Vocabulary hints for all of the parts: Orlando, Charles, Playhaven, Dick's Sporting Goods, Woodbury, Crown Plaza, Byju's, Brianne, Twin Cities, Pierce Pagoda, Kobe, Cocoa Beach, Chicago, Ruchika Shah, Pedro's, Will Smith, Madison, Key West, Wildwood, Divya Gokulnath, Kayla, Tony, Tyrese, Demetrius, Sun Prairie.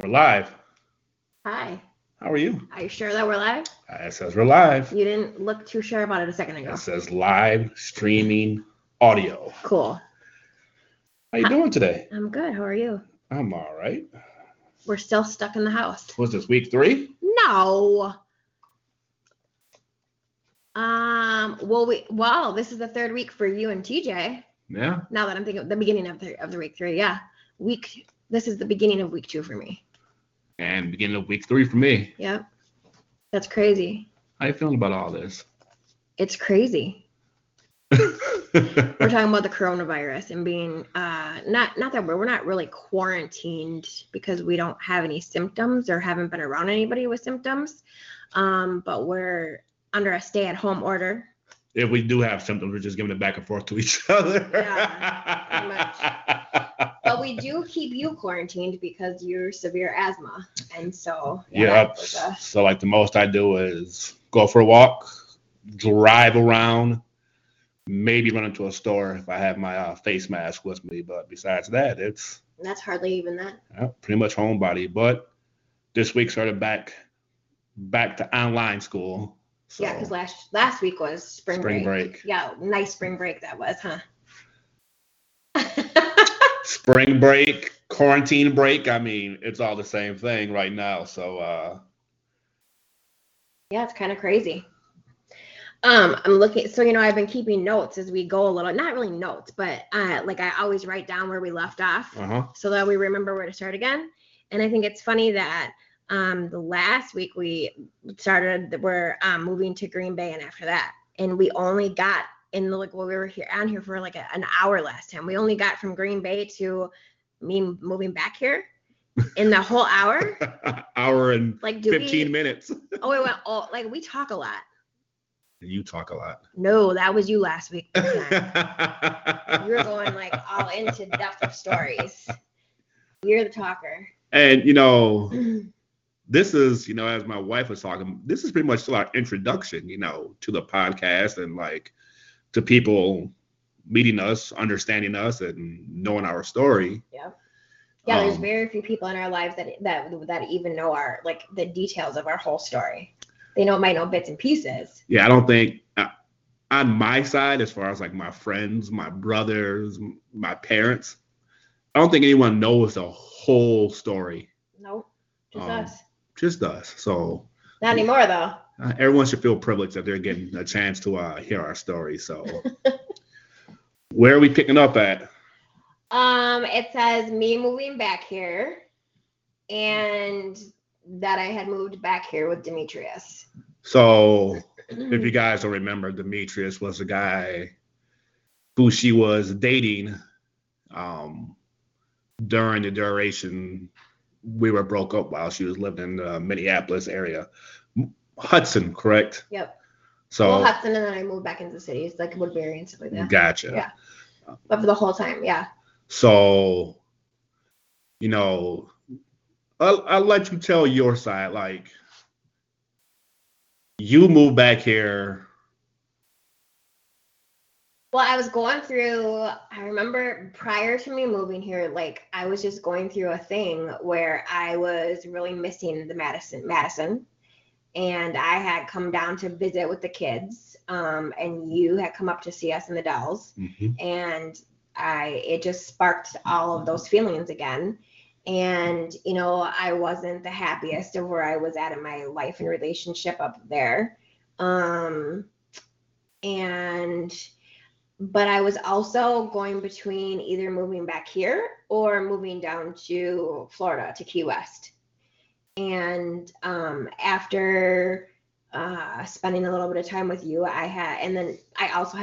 We're live. Hi. How are you? Are you sure that we're live? It says we're live. You didn't look too sure about it a second ago. It says live streaming audio. Cool. How you doing today? I'm good. How are you? I'm all right. We're still stuck in the house. Was this week 3? No. Well, this is the third week for you and TJ. Yeah. Now that I'm thinking of the beginning of the week 3, yeah. This is the beginning of week 2 for me. And beginning of week 3 for me. Yep. That's crazy. How you feeling about all this? It's crazy. We're talking about the coronavirus and being not that we're not really quarantined because we don't have any symptoms or haven't been around anybody with symptoms. But we're under a stay-at-home order. If we do have symptoms, we're just giving it back and forth to each other. Yeah, pretty much. But we do keep you quarantined because you're severe asthma. And so, yeah. Yep. So, like, the most I do is go for a walk, drive around, maybe run into a store if I have my face mask with me. But besides that, it's... That's hardly even that. Yeah, pretty much homebody. But this week started back to online school. So, yeah, because last week was spring break. Yeah, nice spring break that was, huh? Spring break, quarantine break. I mean, it's all the same thing right now. So, yeah, it's kind of crazy. I'm looking. So, you know, I've been keeping notes as we go a little. Not really notes, but like I always write down where we left off so that we remember where to start again. And I think it's funny that. The last week we're moving to Green Bay, and after that, and we only got we were on here for like an hour last time. We only got from Green Bay to me moving back here in the whole hour. Hour and like 15 minutes. Oh, we went like we talk a lot. You talk a lot. No, that was you last week. You were going like all into depth of stories. You're the talker. And you know. This is, you know, as my wife was talking, this is pretty much still our introduction, you know, to the podcast and like to people meeting us, understanding us and knowing our story. Yeah. Yeah. There's very few people in our lives that even know our, like the details of our whole story. They might know bits and pieces. Yeah. I don't think on my side, as far as like my friends, my brothers, my parents, I don't think anyone knows the whole story. Nope. Just us. So not anymore though. Everyone should feel privileged that they're getting a chance to hear our story. So where are we picking up at? It says me moving back here, and that I had moved back here with Demetrius. So if you guys don't remember, Demetrius was the guy who she was dating during the duration. We were broke up while she was living in the Minneapolis area. Hudson, correct? Yep. So well, Hudson, and then I moved back into the cities, like Woodbury and stuff like that. Gotcha. Yeah. But for the whole time, yeah. So, you know, I'll let you tell your side. Like, you moved back here. Well, I was going through, I remember prior to me moving here, like I was just going through a thing where I was really missing the Madison. And I had come down to visit with the kids. And you had come up to see us in the Dells. Mm-hmm. And it just sparked all of those feelings again. And, you know, I wasn't the happiest of where I was at in my life and relationship up there. But I was also going between either moving back here or moving down to Florida, to Key West. And after spending a little bit of time with you, I also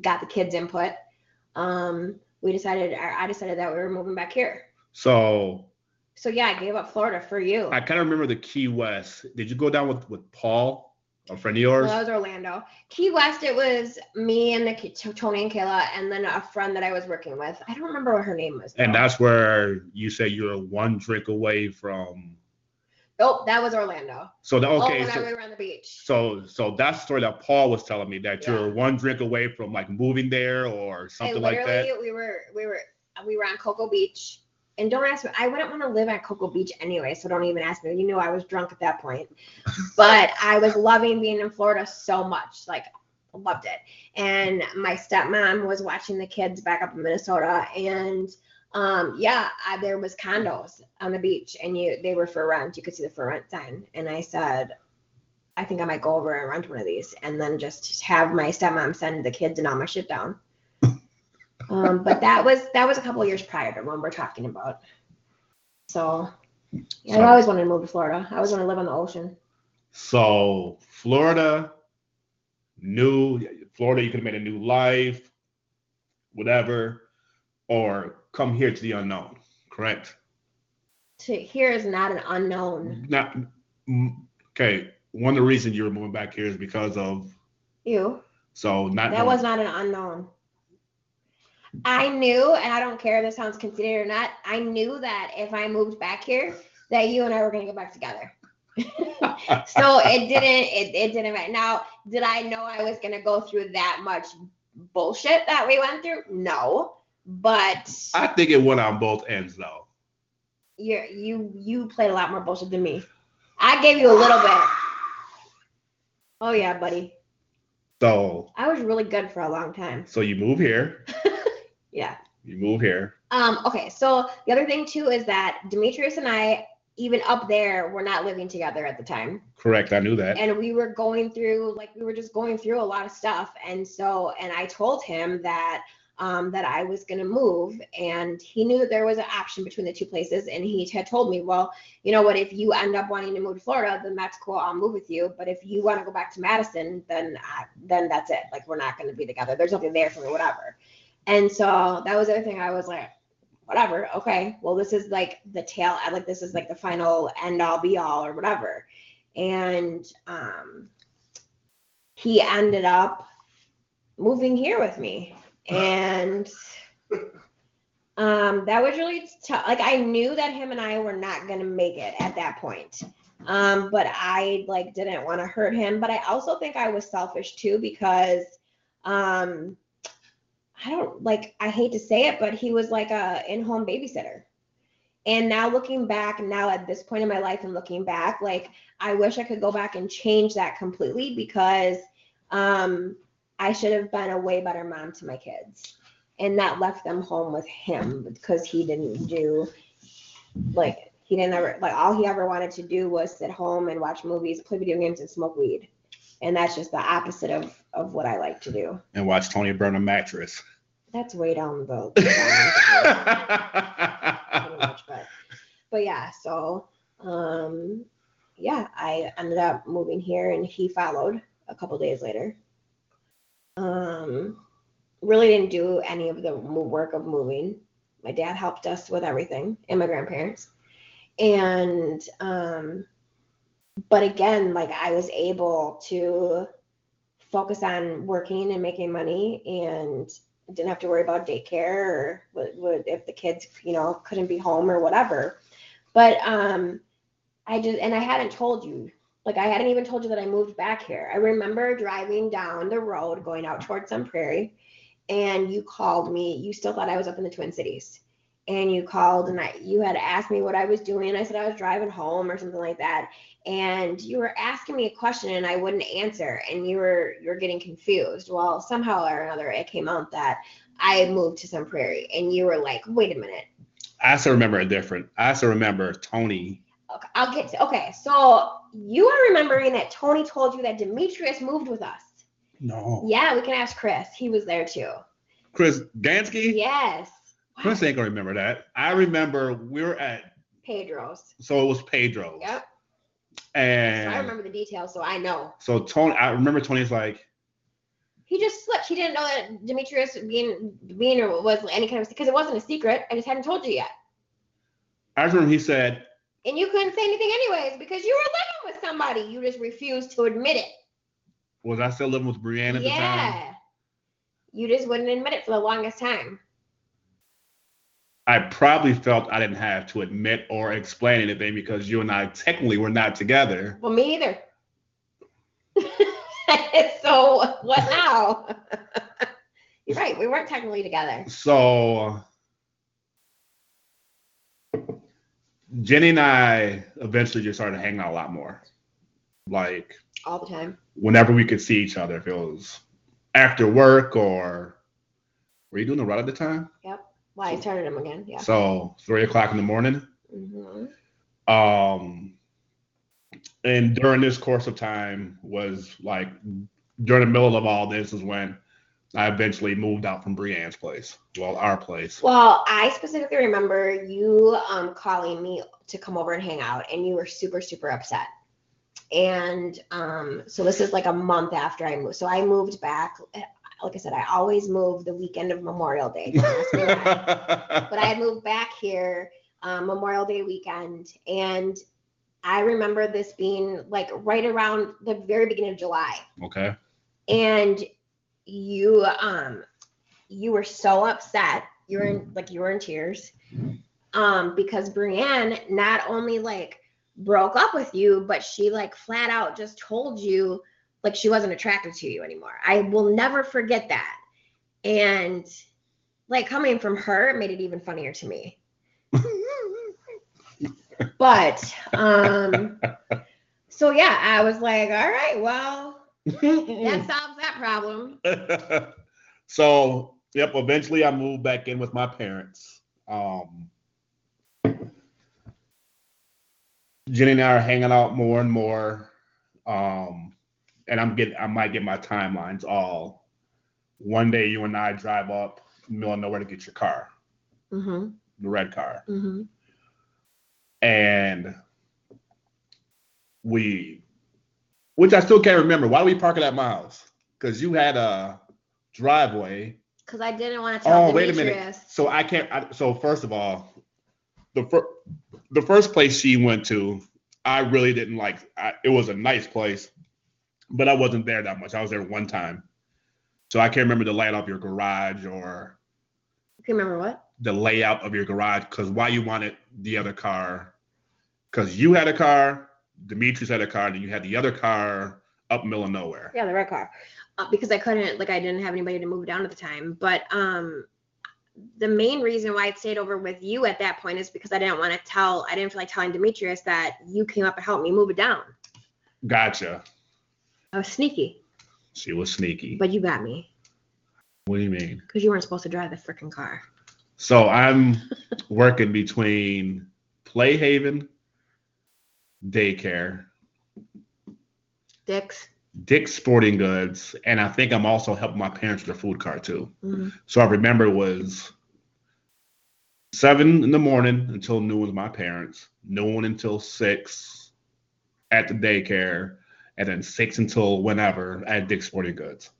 got the kids' input. I decided that we were moving back here. So yeah, I gave up Florida for you. I kind of remember the Key West. Did you go down with Paul? A friend of yours? Well, it was Orlando. Key West, it was me and Tony and Kayla, and then a friend that I was working with. I don't remember what her name was. Though. And that's where you said you were one drink away from... Oh, that was Orlando. So, we were on the beach. So that's the story that Paul was telling me, that you were one drink away from, like, moving there or something like that. We were on Cocoa Beach, And don't ask me, I wouldn't want to live at Cocoa Beach anyway, so don't even ask me. You know I was drunk at that point. But I was loving being in Florida so much. Like, loved it. And my stepmom was watching the kids back up in Minnesota. And, there was condos on the beach. And they were for rent. You could see the for rent sign. And I said, I think I might go over and rent one of these. And then just have my stepmom send the kids and all my shit down. But that was a couple of years prior to when we're talking about. So, yeah, I always wanted to move to Florida. I always wanted to live on the ocean. So Florida, you could have made a new life, whatever, or come here to the unknown, correct? Here is not an unknown. Okay. One of the reasons you were moving back here is because of you. So was not an unknown. I knew, and I don't care if this sounds conceited or not, I knew that if I moved back here, that you and I were going to get back together. So it didn't matter. Now, did I know I was going to go through that much bullshit that we went through? No, but I think it went on both ends, though. You played a lot more bullshit than me. I gave you a little bit. Oh, yeah, buddy. So I was really good for a long time. So you move here. Yeah. You move here. Okay. So the other thing too is that Demetrius and I, even up there, were not living together at the time. Correct. I knew that. And we were going through a lot of stuff. And so, and I told him that I was going to move, and he knew that there was an option between the two places. And he had told me, well, you know what, if you end up wanting to move to Florida, then that's cool. I'll move with you. But if you want to go back to Madison, then that's it. Like, we're not going to be together. There's nothing there for me, whatever. And so that was the other thing. I was like, whatever. Okay. Well, this is like the tail. This is like the final end all be all or whatever. And he ended up moving here with me. And that was really tough. Like, I knew that him and I were not going to make it at that point. But I didn't want to hurt him. But I also think I was selfish too, because, I hate to say it, but he was like a in-home babysitter. And now looking back, now at this point in my life and looking back, I wish I could go back and change that completely, because I should have been a way better mom to my kids and not left them home with him, because all he ever wanted to do was sit home and watch movies, play video games, and smoke weed. And that's just the opposite of what I like to do. And watch Tony burn a mattress. That's way down the road. But yeah, so I ended up moving here, and he followed a couple days later. Really didn't do any of the work of moving. My dad helped us with everything, and my grandparents. And but again, I was able to focus on working and making money, and didn't have to worry about daycare or what if the kids, couldn't be home or whatever. But I hadn't told you, I hadn't even told you that I moved back here. I remember driving down the road, going out towards Sun Prairie, and you called me. You still thought I was up in the Twin Cities. And you called, and you had asked me what I was doing, and I said I was driving home or something like that. And you were asking me a question, and I wouldn't answer, and you were getting confused. Well, somehow or another, it came out that I moved to Sun Prairie, and you were like, "Wait a minute." I still remember Tony. Okay, I'll get to. Okay, so you are remembering that Tony told you that Demetrius moved with us. No. Yeah, we can ask Chris. He was there too. Chris Gansky? Yes. Chris ain't gonna remember that. I remember we were at Pedro's. So it was Pedro's. Yep. And so I remember the details, so I know. So Tony, I remember Tony's like, he just slipped. He didn't know that Demetrius being or was any kind of, because it wasn't a secret. I just hadn't told you yet. I remember he said, and you couldn't say anything anyways because you were living with somebody. You just refused to admit it. Was I still living with Brianne at the time? Yeah. You just wouldn't admit it for the longest time. I probably felt I didn't have to admit or explain anything because you and I technically were not together. Well, me either. So what now? You're right. We weren't technically together. So Jenny and I eventually just started hanging out a lot more. Like, all the time. Whenever we could see each other, if it was after work or were you doing the run at the time? Yep. Well, I started him again. Yeah. So 3 o'clock in the morning. Mm-hmm. And during this course of time was like during the middle of all this is when I eventually moved out from Brianne's place. Well, our place. Well, I specifically remember you calling me to come over and hang out, and you were super, super upset. And so this is like a month after I moved. So I moved back. Like I said, I always move the weekend of Memorial Day. But I had moved back here Memorial Day weekend. And I remember this being like right around the very beginning of July. Okay. And you were so upset. You were in, like, you were in tears because Brianne not only like broke up with you, but she like flat out just told you like she wasn't attracted to you anymore. I will never forget that. And like coming from her, it made it even funnier to me. But so yeah, I was like, all right, well, that solves that problem. So yep, eventually I moved back in with my parents. Jenny and I are hanging out more and more. And I might get my timelines all. One day you and I drive up, middle of nowhere to get your car. Mm-hmm. The red car. Mm-hmm. And which I still can't remember. Why do we park it at my house? Because you had a driveway. Because I didn't want to tell Demetrius. Oh, wait a minute. So I can't. So first of all, the first place she went to, I really didn't like. It was a nice place, but I wasn't there that much. I was there one time. So I can't remember the layout of your garage or. You can't remember what? The layout of your garage, because why you wanted the other car. Because you had a car, Demetrius had a car, and you had the other car up middle of nowhere. Yeah, the red car. Because I couldn't, like, I didn't have anybody to move down at the time. But the main reason why I stayed over with you at that point is because I didn't feel like telling Demetrius that you came up and helped me move it down. Gotcha. I was sneaky. She was sneaky. But you got me. What do you mean? Because you weren't supposed to drive the freaking car. So I'm working between Playhaven, daycare, Dick's Sporting Goods, and I think I'm also helping my parents with their food cart too. Mm-hmm. So I remember it was 7 in the morning until noon with my parents, noon until 6 at the daycare, and then 6 until whenever at Dick's Sporting Goods.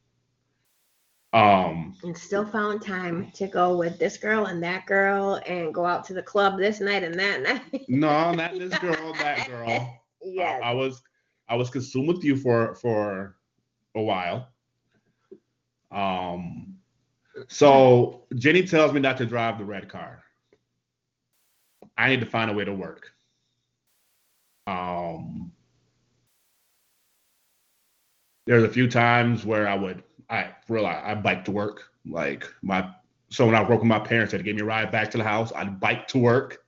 And still found time to go with this girl and that girl and go out to the club this night and that night. No, not this girl, that girl. Yes. I was consumed with you for a while. So Jenny tells me not to drive the red car. I need to find a way to work. There's a few times where I biked to work. Like when I worked with my parents, they'd give me a ride back to the house. I'd bike to work.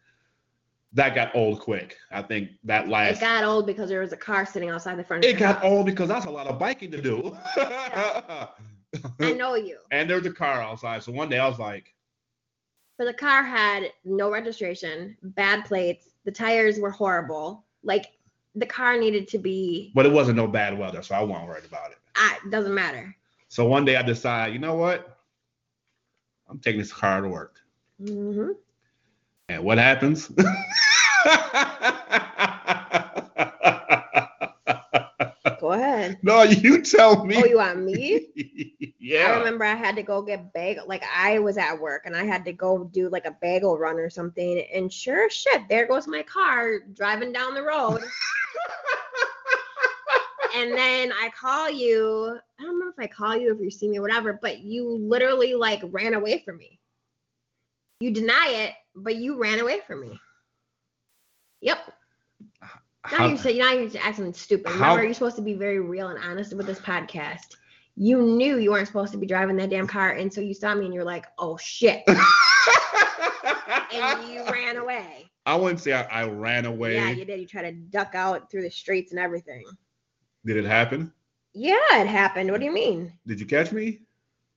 That got old quick. I think that It got old because there was a car sitting outside the front. It got old because that's a lot of biking to do. Yeah. I know you. And there's a car outside. So one day I was like. But the car had no registration, bad plates. The tires were horrible. Like the car needed to be. But it wasn't no bad weather, so I wasn't worried about it. Doesn't matter. So one day I decide, you know what? I'm taking this car to work. Mm-hmm. And what happens? Go ahead. No, you tell me. Oh, you want me? Yeah. I remember I had to go get bagel. Like I was at work and I had to go do like a bagel run or something. And sure as shit, there goes my car driving down the road. And then I call you. I don't know if I call you, if you see me or whatever, but you literally like ran away from me. You deny it, but you ran away from me. Yep. Now you're acting stupid. Remember, you're supposed to be very real and honest with this podcast. You knew you weren't supposed to be driving that damn car. And so you saw me and you're like, oh, shit. And you ran away. I wouldn't say I ran away. Yeah, you did. You tried to duck out through the streets and everything. Did it happen? Yeah, it happened. What do you mean? Did you catch me?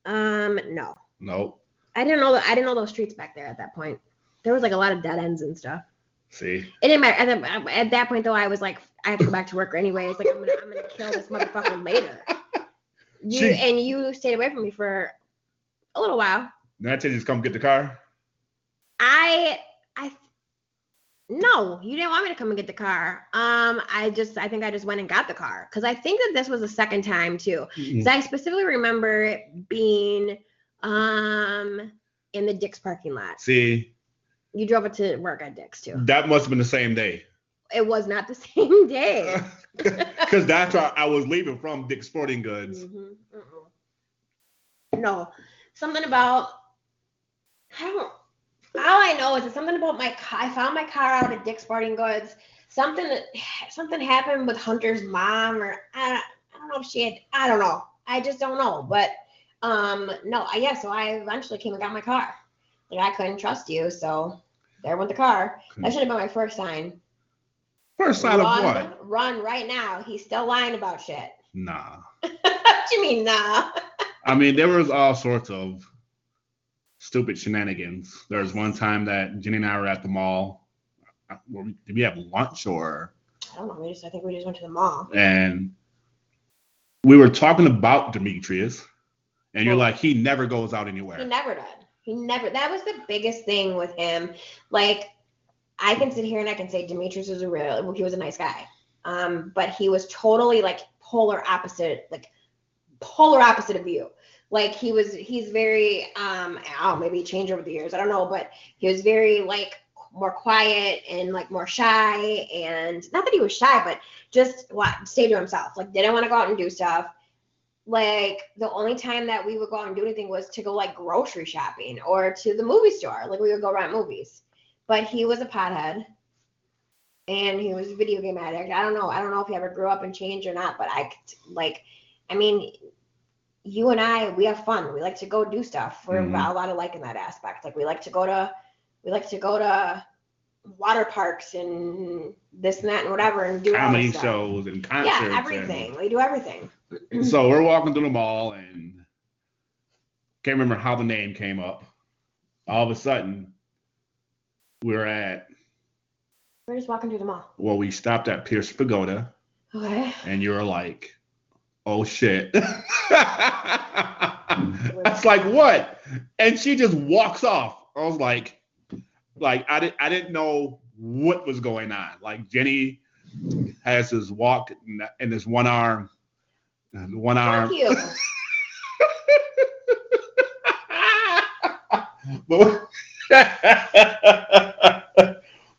No. No. I didn't know those streets back there at that point. There was like a lot of dead ends and stuff. See. It didn't matter. At that point though, I was like, I have to go back to work anyway. It's like I'm gonna kill this motherfucker later. You stayed away from me for a little while. Did I tell you just come get the car? No, you didn't want me to come and get the car. I think I just went and got the car because I think that this was the second time too. Mm-hmm. So I specifically remember it being in the Dick's parking lot. See, you drove it to work at Dick's too. That must have been the same day. It was not the same day. Because that's why I was leaving from Dick's Sporting Goods. Mm-hmm. Mm-mm. No, something about all I know is that something about my car. I found my car out at Dick's Sporting Goods. Something happened with Hunter's mom, or I don't know if she had. I don't know. I just don't know. But So I eventually came and got my car. Like I couldn't trust you, so there went the car. That should have been my first sign. First sign of what? Run right now. He's still lying about shit. Nah. What do you mean, nah? I mean, there was all sorts of stupid shenanigans. There was one time that Jenny and I were at the mall. Did we have lunch or? I don't know. I think we just went to the mall. And we were talking about Demetrius. And you're like, he never goes out anywhere. He never did. That was the biggest thing with him. Like, I can sit here and I can say Demetrius was he was a nice guy. But he was totally like polar opposite of you. Like he's very, maybe he changed over the years. I don't know, but he was very like more quiet and like more shy, and not that he was shy, but just stayed to himself. Like didn't want to go out and do stuff. Like the only time that we would go out and do anything was to go like grocery shopping or to the movie store. Like we would go rent movies, but he was a pothead and he was a video game addict. I don't know if he ever grew up and changed or not, but you and I, we have fun. We like to go do stuff. We're a lot alike in that aspect. Like we like to go to water parks and this and that and whatever and do comedy shows and concerts. Yeah, everything. We do everything. So we're walking through the mall and can't remember how the name came up. All of a sudden, we're just walking through the mall. Well, we stopped at Pierce Pagoda. Okay. And you were like, oh shit. That's like what? And she just walks off. I was like I didn't know what was going on. Like Jenny has this walk and this one arm. One arm. Fuck you.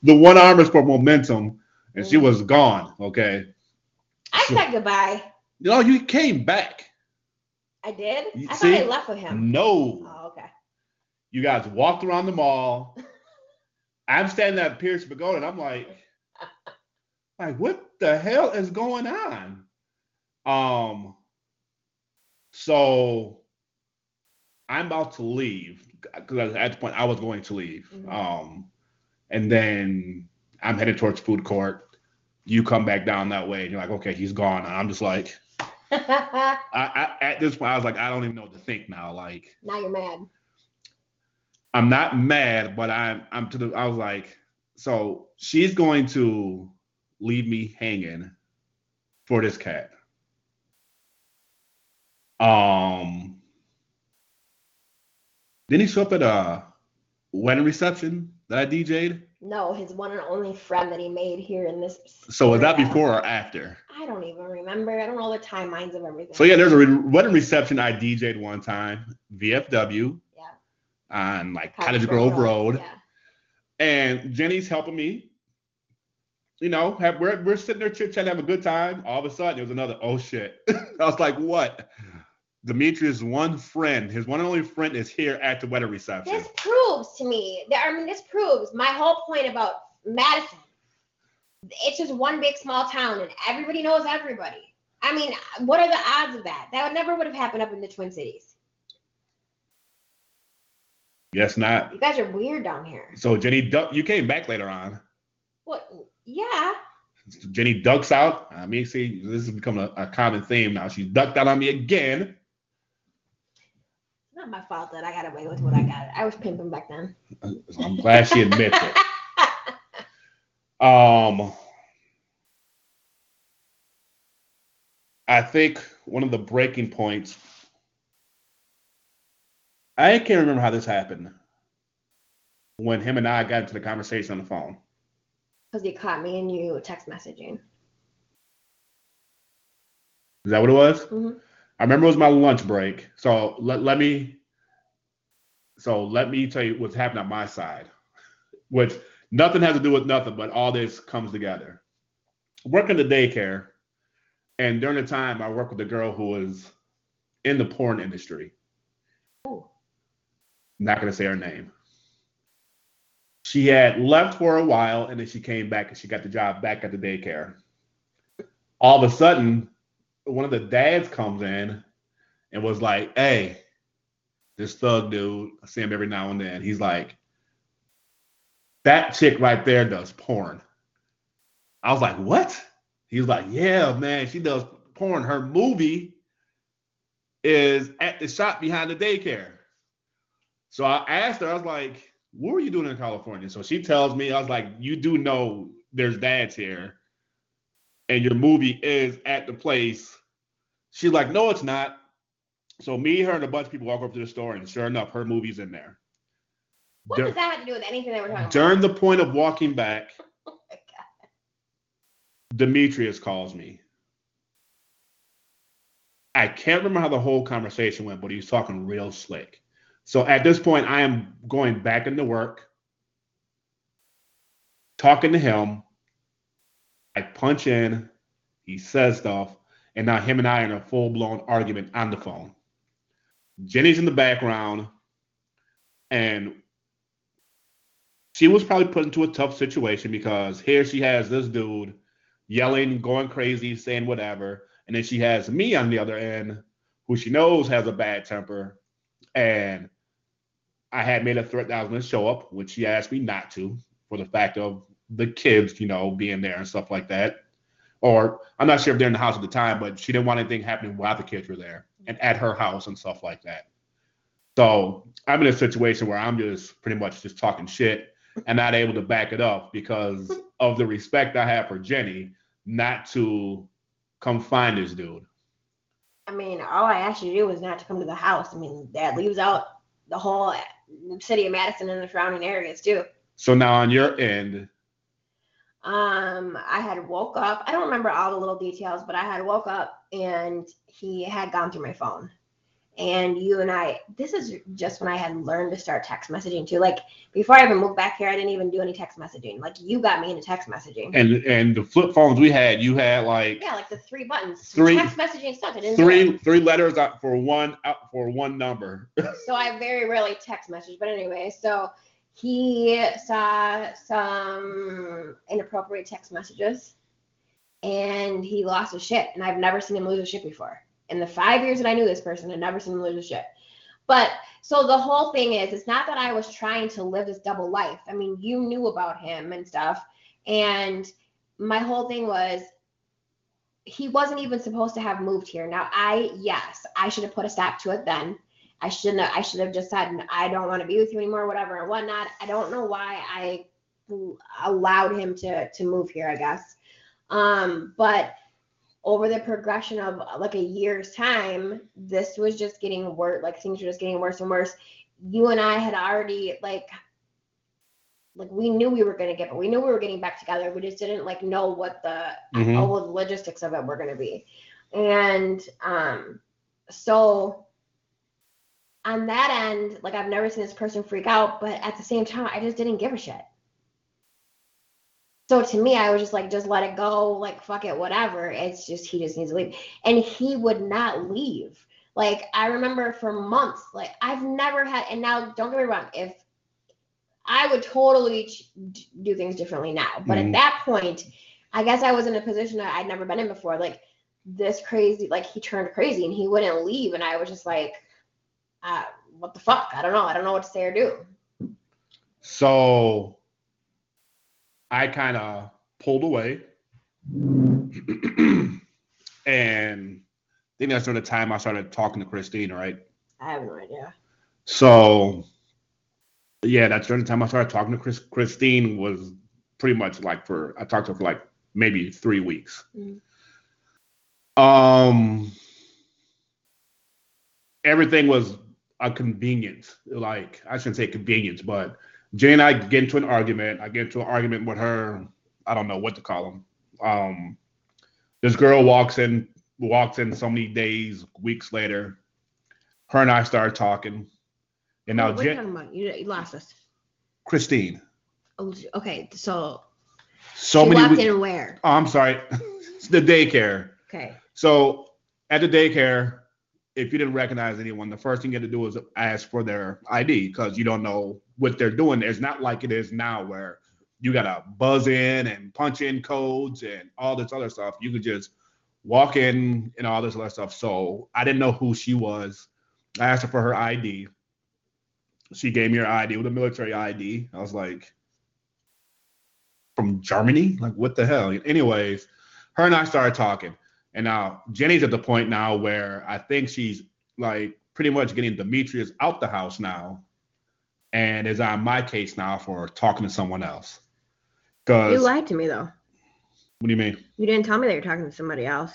The one arm is for momentum and she was gone. Okay. I said goodbye. No, you came back. I did? I thought I left with him. No. Oh, okay. You guys walked around the mall. I'm standing at Pierce Pagoda, and I'm like, what the hell is going on? So I'm about to leave because at the point I was going to leave. Mm-hmm. And then I'm headed towards food court. You come back down that way, and you're like, okay, he's gone. And I'm just like. I at this point I was like, I don't even know what to think now. Like now you're mad. I'm not mad, but I was like, so she's going to leave me hanging for this cat. Didn't he show up at a wedding reception that I DJ'd? No, his one and only friend that he made here in this. So was that before or after? I don't even remember. I don't know the timelines of everything. So yeah, there's a wedding reception I DJ'd one time, VFW, on like Cottage Grove Road. Yeah. And Jenny's helping me. You know, we're sitting there chit-chatting, having a good time. All of a sudden, there was another, oh shit. I was like, what? Demetrius' one friend, his one and only friend, is here at the wedding reception. This proves to me, this proves my whole point about Madison. It's just one big small town, and everybody knows everybody. I mean, what are the odds of that? That never would have happened up in the Twin Cities. Yes, not. You guys are weird down here. So Jenny duck. You came back later on. What? Yeah. Jenny ducks out. I mean, see, this has become a common theme now. She ducked out on me again. It's not my fault that I got away with what I got. I was pimping back then. I'm glad she admits it. I think one of the breaking points, I can't remember how this happened, when him and I got into the conversation on the phone. Because he caught me and you text messaging. Is that what it was? Mm-hmm. I remember it was my lunch break. So let me tell you what's happened on my side, which nothing has to do with nothing, but all this comes together. Working the daycare, and during the time I worked with a girl who was in the porn industry. Ooh. Not gonna say her name. She had left for a while, and then she came back, and she got the job back at the daycare. All of a sudden, one of the dads comes in and was like, hey, this thug dude, I see him every now and then. He's like, that chick right there does porn. I was like, what? He was like, yeah, man, she does porn. Her movie is at the shop behind the daycare. So I asked her, I was like, what were you doing in California? So she tells me, I was like, you do know there's dads here. And your movie is at the place. She's like, no, it's not. So me, her, and a bunch of people walk up to the store, and sure enough, her movie's in there. What does that have to do with anything that we're talking about? During the point of walking back, oh my God, Demetrius calls me. I can't remember how the whole conversation went, but he's talking real slick. So at this point, I am going back into work, talking to him. I punch in, he says stuff, and now him and I are in a full-blown argument on the phone. Jenny's in the background, and she was probably put into a tough situation because here she has this dude yelling, going crazy, saying whatever, and then she has me on the other end, who she knows has a bad temper, and I had made a threat that I was going to show up, which she asked me not to, for the fact of the kids, you know, being there and stuff like that. Or I'm not sure if they're in the house at the time, but she didn't want anything happening while the kids were there and at her house and stuff like that. So I'm in a situation where I'm just pretty much just talking shit and not able to back it up because of the respect I have for Jenny not to come find this dude. I mean, all I asked you to do was not to come to the house. I mean, that leaves out the whole city of Madison and the surrounding areas too. So now on your end, I had woke up. I don't remember all the little details, but I had woke up and he had gone through my phone. And you and I, this is just when I had learned to start text messaging too. Like before I even moved back here, I didn't even do any text messaging. Like you got me into text messaging. And the flip phones we had, you had like the three buttons, text messaging stuff. Three letters out for one number. So I very rarely text message, but anyway, so. He saw some inappropriate text messages, and he lost his shit. And I've never seen him lose his shit before. In the 5 years that I knew this person, I've never seen him lose his shit. But so the whole thing is, it's not that I was trying to live this double life. I mean, you knew about him and stuff. And my whole thing was, he wasn't even supposed to have moved here. Now, I should have put a stop to it then. I should have just said, I don't want to be with you anymore, whatever and whatnot. I don't know why I allowed him to move here, I guess. But over the progression of like a year's time, this was just getting worse. Like things were just getting worse and worse. You and I had already like we knew we were going to get, but we knew we were getting back together. We just didn't like know what all the logistics of it were going to be. And so on that end, like I've never seen this person freak out, but at the same time, I just didn't give a shit. So to me, I was just like, just let it go. Like, fuck it, whatever. It's just, he just needs to leave. And he would not leave. Like, I remember for months, like I've never had, and now don't get me wrong, if I would totally do things differently now, but at that point, I guess I was in a position that I'd never been in before. Like this crazy, like he turned crazy and he wouldn't leave. And I was just like, what the fuck? I don't know. I don't know what to say or do. So I kind of pulled away. And I think that's sort of the time I started talking to Christine, right? I have no idea. So, yeah, that's during the time I started talking to Christine was pretty much like I talked to her for like maybe 3 weeks. Mm-hmm. Everything was a convenience. Like, I shouldn't say convenience, but Jay and I get into an argument. I get into an argument with her. I don't know what to call them. This girl walks in so many days, weeks later. Her and I started talking. And now you lost us. Christine. Okay, so many walked in where? Oh, I'm sorry. It's the daycare. Okay. So at the daycare, if you didn't recognize anyone, the first thing you had to do is ask for their ID because you don't know what they're doing. It's not like it is now where you got to buzz in and punch in codes and all this other stuff. You could just walk in and all this other stuff. So I didn't know who she was. I asked her for her ID. She gave me her ID with a military ID. I was like, from Germany? Like, what the hell? Anyways, her and I started talking. And now Jenny's at the point now where I think she's like pretty much getting Demetrius out the house now and is on my case now for talking to someone else. You lied to me, though. What do you mean? You didn't tell me that you're talking to somebody else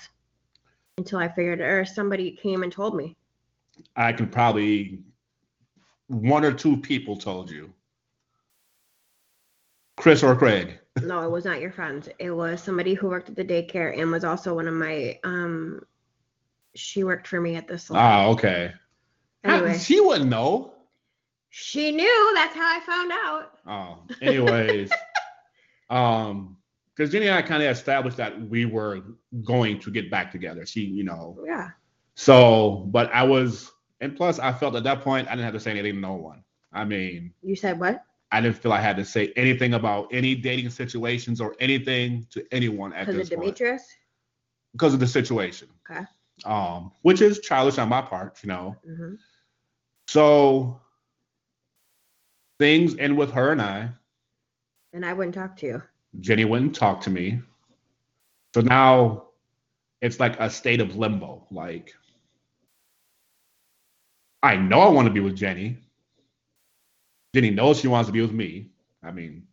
until I figured, or somebody came and told me. I can probably one or two people told you. Chris or Craig. No, it was not your friends. It was somebody who worked at the daycare and was also one of my, she worked for me at the salon. Ah, okay. Anyway. She wouldn't know. She knew. That's how I found out. Oh, anyways. Because Jenny and I kind of established that we were going to get back together. She, you know. Yeah. So, but I was, and plus I felt at that point I didn't have to say anything to no one. I mean. You said what? I didn't feel I had to say anything about any dating situations or anything to anyone at this point. Because of Demetrius? Because of the situation. Okay. Which is childish on my part, you know. Mm-hmm. So things end with her and I. And I wouldn't talk to you. Jenny wouldn't talk to me. So now it's like a state of limbo. Like, I know I want to be with Jenny. Jenny knows she wants to be with me. I mean,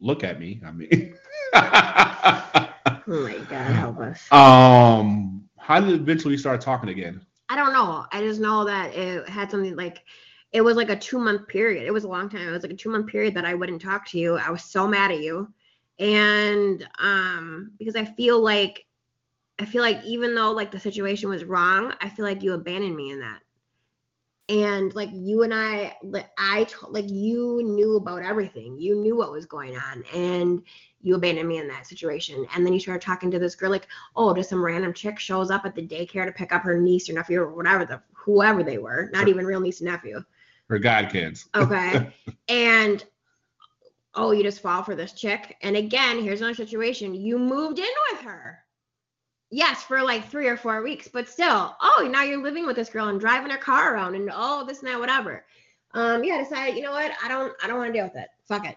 look at me. I mean, oh my God, help us. How did it eventually start talking again? I don't know. I just know that it had something like, it was like a 2-month period. It was a long time. It was like a 2-month period that I wouldn't talk to you. I was so mad at you. And because I feel like even though like the situation was wrong, I feel like you abandoned me in that. And like you and I like you knew about everything. You knew what was going on, and you abandoned me in that situation. And then you started talking to this girl, like, oh, just some random chick shows up at the daycare to pick up her niece or nephew or whatever whoever they were, not even real niece and nephew. Her godkids. Okay. And oh, you just fall for this chick. And again, here's another situation. You moved in with her. Yes, for like 3 or 4 weeks, but still, oh, now you're living with this girl and driving her car around and all this and that, whatever. Yeah, decided, you know what, I don't want to deal with it. Fuck it.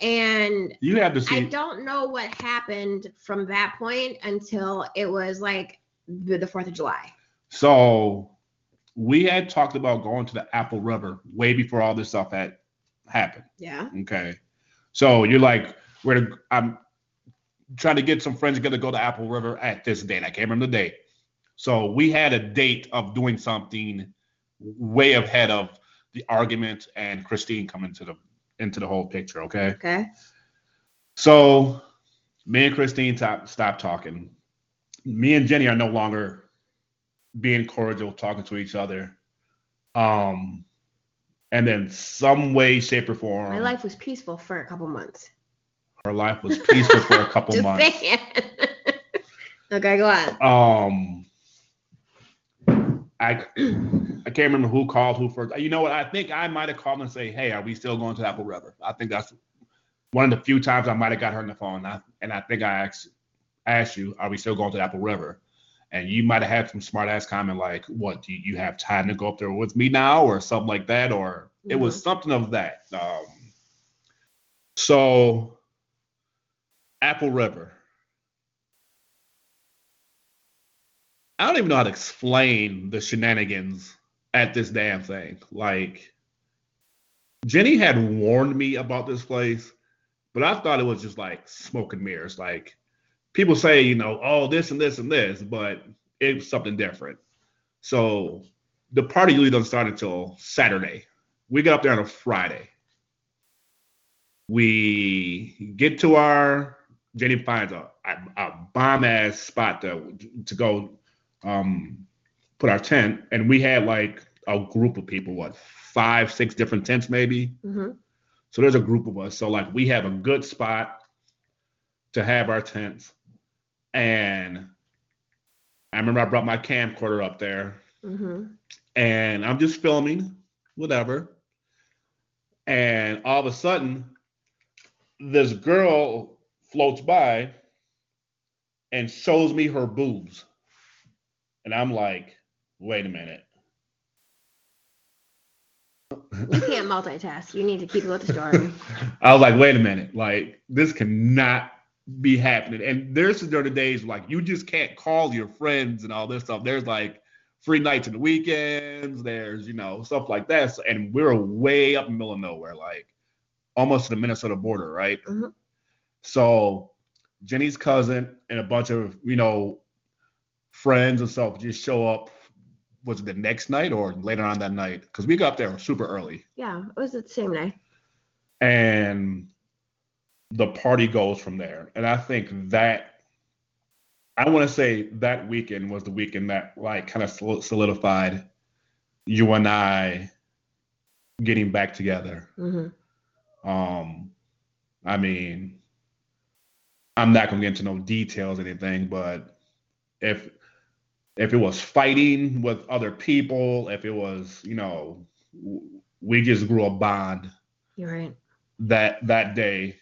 And you have to see. I don't know what happened from that point until it was like the 4th of July. So we had talked about going to the Apple River way before all this stuff had happened. Yeah. Okay. So you're like, I'm trying to get some friends together to go to Apple River at this date. I can't remember the date. So we had a date of doing something way ahead of the argument and Christine coming into the whole picture, okay? Okay. So me and Christine stopped talking. Me and Jenny are no longer being cordial, talking to each other. And then some way, shape, or form. My life was peaceful for a couple months. Her life was peaceful for a couple months. Okay, go on. I can't remember who called who first. You know what? I think I might have called and say, "Hey, are we still going to Apple River?" I think that's one of the few times I might have got her on the phone. And I think I asked you, "Are we still going to Apple River?" And you might have had some smart ass comment like, what, do you have time to go up there with me now or something like that? Or it was something of that. So Apple River. I don't even know how to explain the shenanigans at this damn thing. Like, Jenny had warned me about this place, but I thought it was just like smoke and mirrors. Like, people say, you know, oh, this and this and this, but it's something different. So the party really doesn't start until Saturday. We get up there on a Friday. We get to our, Jenny finds a bomb-ass spot to go put our tent. And we had like a group of people, what, 5, 6 different tents maybe? Mm-hmm. So there's a group of us. So like we have a good spot to have our tents. And I remember I brought my camcorder up there. Mm-hmm. And I'm just filming, whatever. And all of a sudden, this girl floats by and shows me her boobs. And I'm like, wait a minute. You can't multitask. You need to keep it with the story. I was like, wait a minute. Like, this cannot be happening. And there are the days like you just can't call your friends and all this stuff. There's like free nights and weekends. There's, you know, stuff like that. And we were way up in the middle of nowhere, like almost to the Minnesota border, right? Mm-hmm. So Jenny's cousin and a bunch of, you know, friends and stuff just show up. Was it the next night or later on that night? Because we got up there super early. Yeah, it was the same night. And the party goes from there. And I think that, I want to say that weekend was the weekend that like kind of solidified you and I getting back together. Mm-hmm. I mean, I'm not going to get into no details or anything, but if it was fighting with other people, if it was, you know, we just grew a bond. You're right. That day.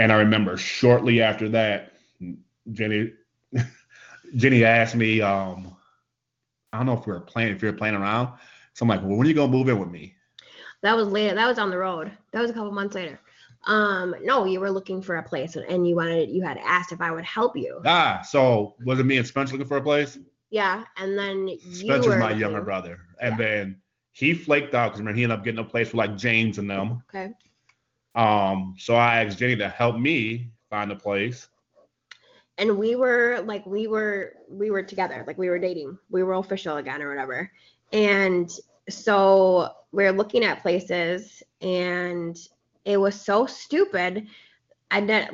And I remember shortly after that, Jenny asked me, I don't know if you were playing around. So I'm like, well, when are you going to move in with me? That was later. That was on the road. That was a couple months later. No, you were looking for a place and you had asked if I would help you. So was it me and Spencer looking for a place? Yeah. And then Spencer's my younger brother. And then he flaked out because he ended up getting a place for like James and them. Okay. So I asked Jenny to help me find a place. And we were together, like we were dating. We were official again or whatever. And so we're looking at places and it was so stupid. I guess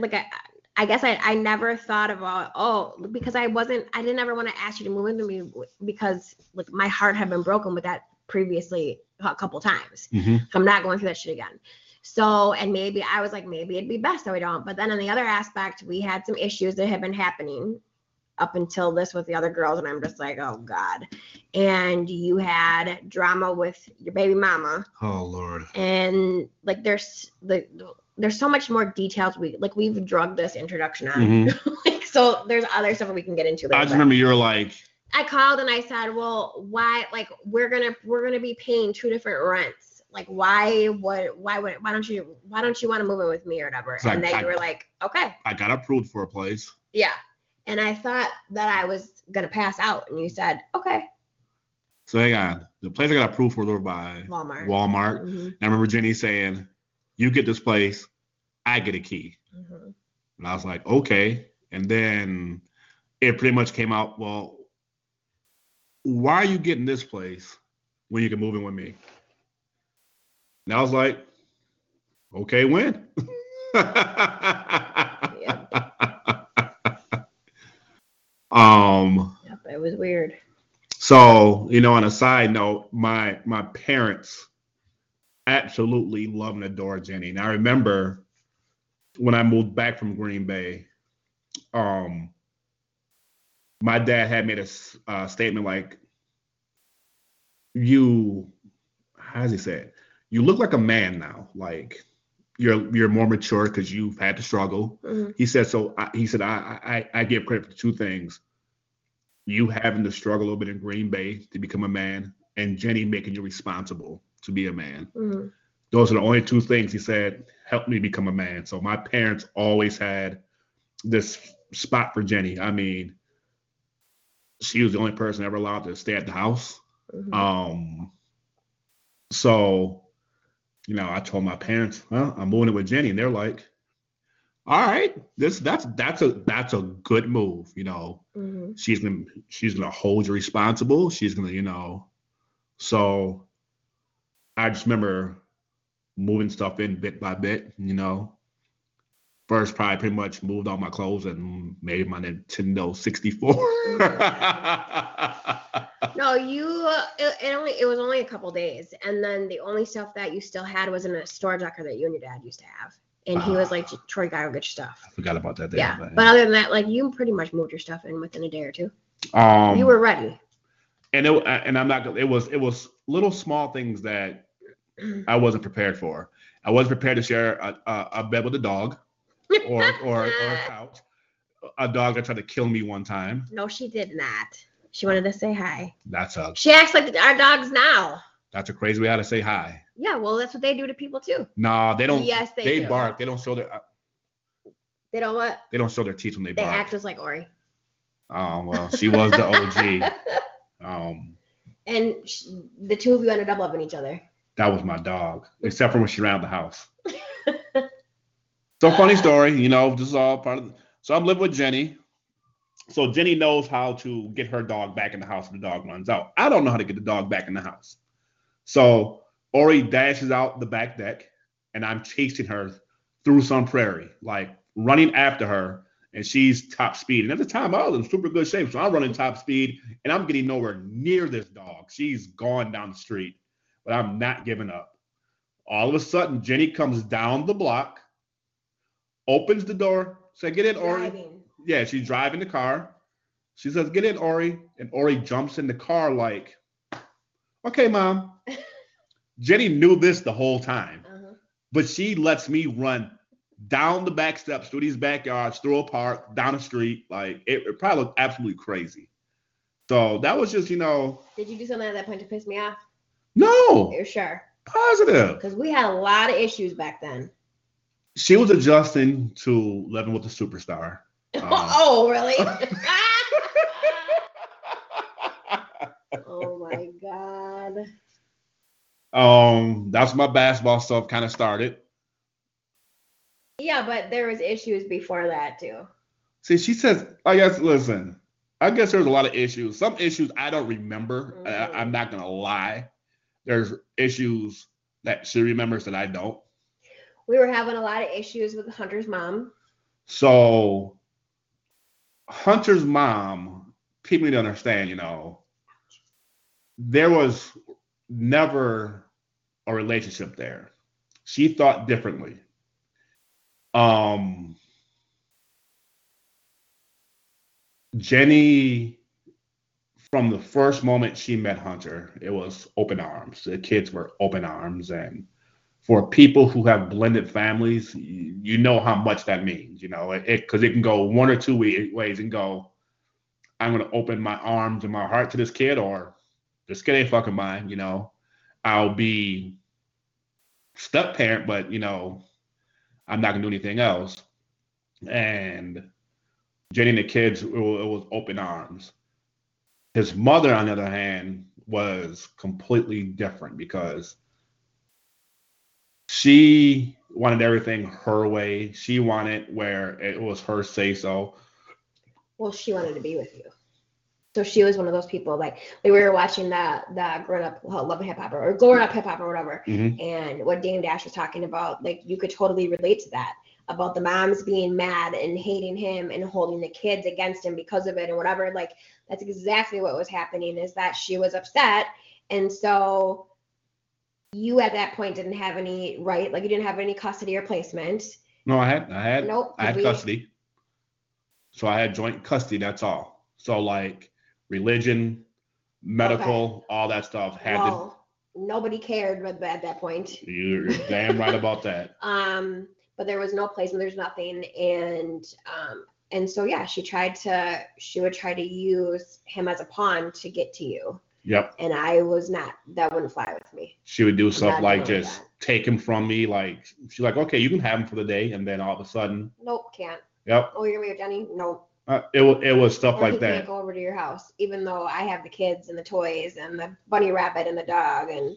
I never thought about, because I didn't ever want to ask you to move in with me because like my heart had been broken with that previously a couple times. Mm-hmm. So I'm not going through that shit again. So, and maybe I was like, maybe it'd be best that we don't. But then on the other aspect, we had some issues that had been happening up until this with the other girls. And I'm just like, oh God. And you had drama with your baby mama. Oh Lord. And like, there's so much more details. We've drugged this introduction on. Mm-hmm. So there's other stuff that we can get into later. I just remember you were like, I called and I said, well, why, like, we're going to be paying two different rents. Like, why don't you want to move in with me or whatever? So and then you were like, okay. I got approved for a place. Yeah. And I thought that I was going to pass out. And you said, okay. So hang on. The place I got approved for was by Walmart. Mm-hmm. And I remember Jenny saying, you get this place, I get a key. Mm-hmm. And I was like, okay. And then it pretty much came out, well, why are you getting this place when you can move in with me? And I was like, okay, when? Yep, it was weird. So, you know, on a side note, my parents absolutely love and adore Jenny. And I remember when I moved back from Green Bay, my dad had made a statement like, how does he say it? You look like a man now. Like, you're more mature because you've had to struggle. Mm-hmm. He said, I give credit for two things. You having to struggle a little bit in Green Bay to become a man, and Jenny making you responsible to be a man. Mm-hmm. Those are the only two things he said helped me become a man. So my parents always had this spot for Jenny. I mean, she was the only person ever allowed to stay at the house. Mm-hmm. So, you know, I told my parents, well, I'm moving in with Jenny, and they're like, all right, that's a good move. You know, mm-hmm. she's gonna hold you responsible. She's gonna, you know, so I just remember moving stuff in bit by bit, you know. First, probably pretty much moved all my clothes and made my Nintendo 64. No, it was only a couple days, and then the only stuff that you still had was in a storage locker that you and your dad used to have, and he was like, "Troy, gotta go get your stuff." I forgot about that. Yeah, but other than that, like, you pretty much moved your stuff in within a day or two. You were ready. It was little small things that I wasn't prepared for. I wasn't prepared to share a bed with a dog. Or a couch. A dog that tried to kill me one time. No, she did not. She wanted to say hi. She acts like our dogs now. That's a crazy way how to say hi. Yeah, well, that's what they do to people too. No, they don't. Yes, they do. They bark. They don't show their. They don't what? They don't show their teeth when they bark. They act just like Ori. Oh well, she was the OG. And the two of you ended up loving each other. That was my dog, except for when she ran out the house. So funny story, you know, this is all part of so I'm living with Jenny. So Jenny knows how to get her dog back in the house when the dog runs out. I don't know how to get the dog back in the house. So Ori dashes out the back deck, and I'm chasing her through Sun Prairie, like running after her, and she's top speed. And at the time, I was in super good shape, so I'm running top speed, and I'm getting nowhere near this dog. She's gone down the street, but I'm not giving up. All of a sudden, Jenny comes down the block, opens the door, said, "Get in, Ori." Driving. Yeah, she's driving the car. She says, "Get in, Ori." And Ori jumps in the car like, "Okay, Mom." Jenny knew this the whole time. Uh-huh. But she lets me run down the back steps, through these backyards, through a park, down the street. Like, it probably looked absolutely crazy. So that was just, you know. Did you do something at that point to piss me off? No. You're sure? Positive. Because we had a lot of issues back then. She was adjusting to living with a superstar. Oh, really? Oh, my God. That's my basketball stuff kind of started. Yeah, but there was issues before that, too. See, she says, I guess there's a lot of issues. Some issues I don't remember. Mm. I'm not going to lie. There's issues that she remembers that I don't. We were having a lot of issues with Hunter's mom. So Hunter's mom, people need to understand, you know, there was never a relationship there. She thought differently. Jenny, from the first moment she met Hunter, it was open arms. The kids were open arms, and for people who have blended families, you know how much that means, you know, because it can go one or two ways and go, I'm going to open my arms and my heart to this kid, or this kid ain't fucking mine, you know. I'll be step parent, but, you know, I'm not going to do anything else. And Jenny and the kids, it was open arms. His mother, on the other hand, was completely different because she wanted everything her way. She wanted where it was her say-so. Well, she wanted to be with you. So she was one of those people, like, we were watching the Grown Up Love and Hip Hop or Growing Up Hip Hop or whatever. Mm-hmm. And what Dame Dash was talking about, like, you could totally relate to that, about the moms being mad and hating him and holding the kids against him because of it and whatever. Like, that's exactly what was happening, is that she was upset. And so you at that point didn't have any right, like you didn't have any custody or placement. No, I had custody. So I had joint custody, that's all. So like religion, medical, all that stuff had to nobody cared at that point. You're damn right about that. But there was no placement, there's nothing. And so, yeah, she would try to use him as a pawn to get to you. Yep. And that wouldn't fly with me. She would do stuff like just take him from me. Like, she's like, okay, you can have him for the day. And then all of a sudden. Nope, can't. Yep. Oh, you're going to be with Jenny? Nope. It was stuff like that. I can't go over to your house, even though I have the kids and the toys and the bunny rabbit and the dog. And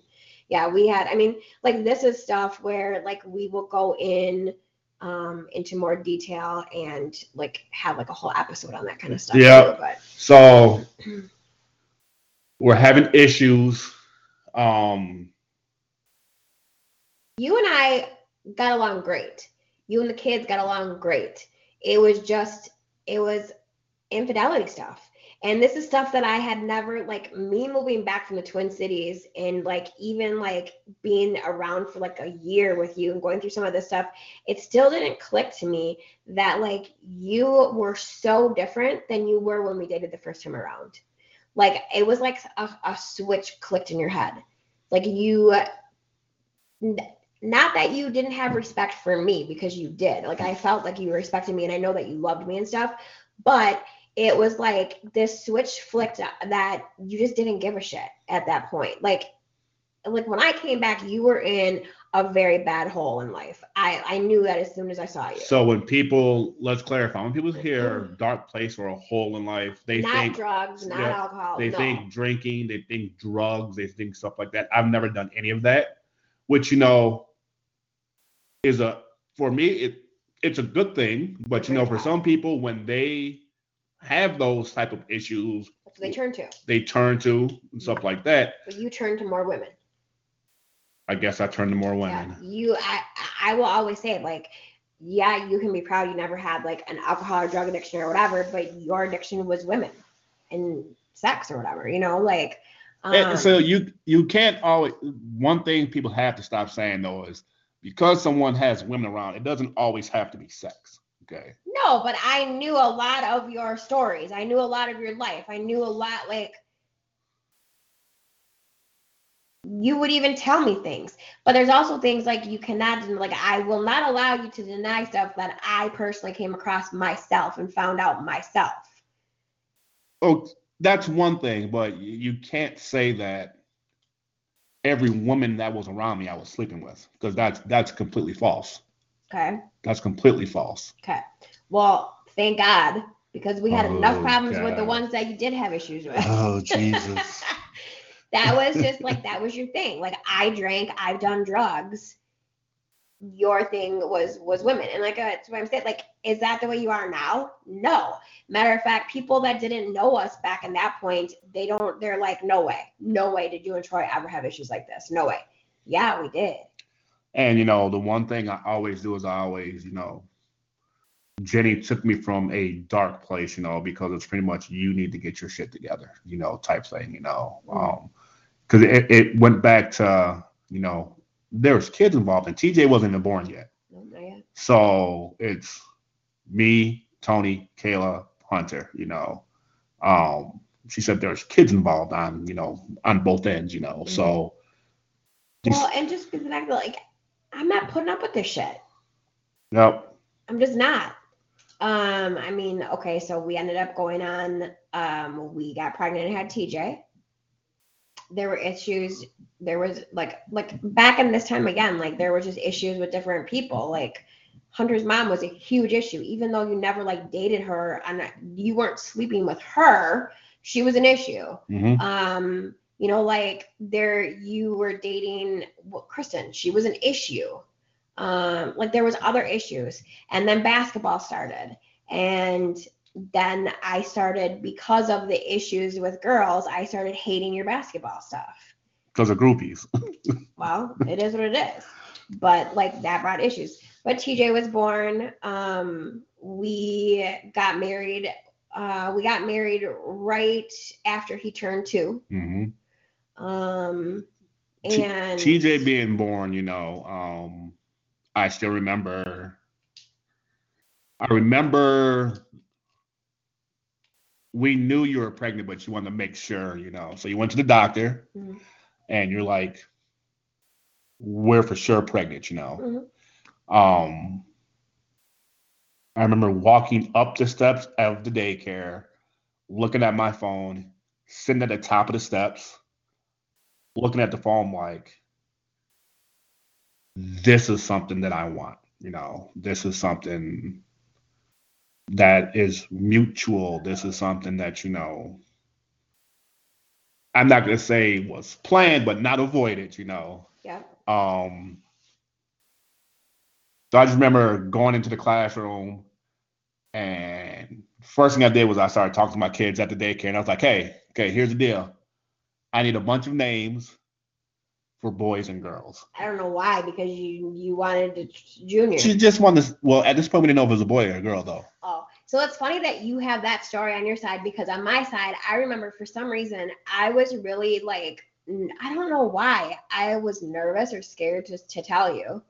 yeah, this is stuff where like we will go in into more detail and like have like a whole episode on that kind of stuff. Yeah. Too, but. So we're having issues. You and I got along great. You and the kids got along great. It was infidelity stuff. And this is stuff that I had never, like, me moving back from the Twin Cities and, like, even, like, being around for, like, a year with you and going through some of this stuff, it still didn't click to me that, like, you were so different than you were when we dated the first time around. Like, it was like a switch clicked in your head. Like, you... Not that you didn't have respect for me, because you did. Like, I felt like you respected me, and I know that you loved me and stuff, but it was like this switch flicked that you just didn't give a shit at that point. Like when I came back, you were in a very bad hole in life. I knew that as soon as I saw you. So let's clarify, when people hear a dark place or a hole in life, they think drugs, not alcohol. They think drinking, they think drugs, they think stuff like that. I've never done any of that, which, you know, it's a good thing, but you know, for some people, when they have those type of issues, that's what they turn to and stuff like that. But you turn to more women. I guess I turn to more women. Yeah, I will always say, like, yeah, you can be proud you never had like an alcohol or drug addiction or whatever, but your addiction was women and sex or whatever, you know, like. And so you can't always. One thing people have to stop saying though is, because someone has women around, it doesn't always have to be sex, okay? No, but I knew a lot of your stories. I knew a lot of your life. I knew a lot, like, you would even tell me things. But there's also things, like, you cannot, like, I will not allow you to deny stuff that I personally came across myself and found out myself. Oh, that's one thing, but you can't say that every woman that was around me I was sleeping with, because that's completely false. Okay. That's completely false. Okay. Well, thank God, because we had enough problems with the ones that you did have issues with. Oh, Jesus. That was just like, that was your thing. Like, I drank, I've done drugs. Your thing was women. And like, that's what I'm saying. Like, is that the way you are now? No. Matter of fact, people that didn't know us back in that point, they're like, no way did you and Troy ever have issues like this. No way. Yeah, we did. And you know, the one thing I always do is you know, Jenny took me from a dark place, you know, because it's pretty much, you need to get your shit together, you know, type thing, you know, because it went back to, you know, there was kids involved, and TJ wasn't even born yet. Not yet. So it's me, Tony, Kayla, Hunter, you know. She said there's kids involved on, you know, on both ends, you know. Mm-hmm. So. Well, and just because I feel like I'm not putting up with this shit. Nope. I'm just not. I mean, okay, so we ended up going on. We got pregnant and had TJ. There were issues. There was like back in this time again, like there was just issues with different people. Like Hunter's mom was a huge issue, even though you never like dated her and you weren't sleeping with her. She was an issue. Mm-hmm. You know, like you were dating Kristen. She was an issue. Like there was other issues, and then basketball started, and then I started, because of the issues with girls, I started hating your basketball stuff. Because of groupies. Well, it is what it is. But, like, that brought issues. But TJ was born. We got married. We got married right after he turned 2. Mm-hmm. And TJ being born, you know, I still remember. We knew you were pregnant, but you wanted to make sure, you know. So you went to the doctor. Mm-hmm. and you're like, we're for sure pregnant, you know. Mm-hmm. I remember walking up the steps of the daycare, looking at my phone, sitting at the top of the steps, looking at the phone like, this is something that I want, you know. This is something that is mutual. This is something that, you know, I'm not going to say was planned, but not avoided, you know. Yeah. So I just remember going into the classroom, and first thing I did was I started talking to my kids at the daycare, and I was like, hey, okay, here's the deal. I need a bunch of names for boys and girls. I don't know why, because you wanted to junior. She just wanted to, well, at this point, we didn't know if it was a boy or a girl, though. Oh, so it's funny that you have that story on your side, because on my side, I remember for some reason, I was really like, I don't know why. I was nervous or scared to tell you.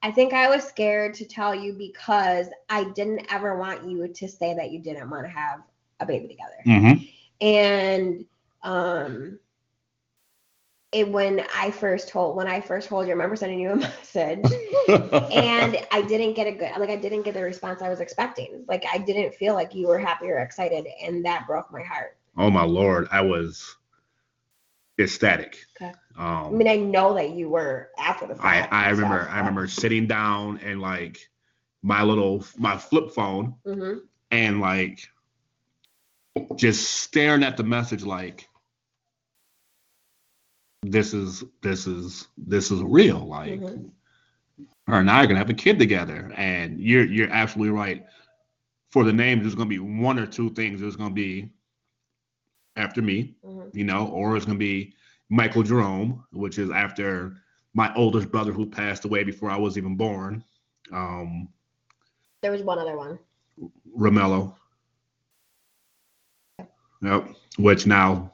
I think I was scared to tell you because I didn't ever want you to say that you didn't want to have a baby together. Mm-hmm. And when I first told you, I remember sending you a message, and I didn't get the response I was expecting. Like, I didn't feel like you were happy or excited, and that broke my heart. Oh my Lord, I was ecstatic. Okay. I mean, I know that you were after the fact. I remember sitting down and like my flip phone, mm-hmm. and like just staring at the message like, this is real. Like, mm-hmm. her and I are gonna have a kid together. And you're absolutely right. For the names, there's gonna be one or two things. There's gonna be after me, mm-hmm. you know, or it's gonna be Michael Jerome, which is after my oldest brother who passed away before I was even born. There was one other one. Romello. Yep. Nope. Which now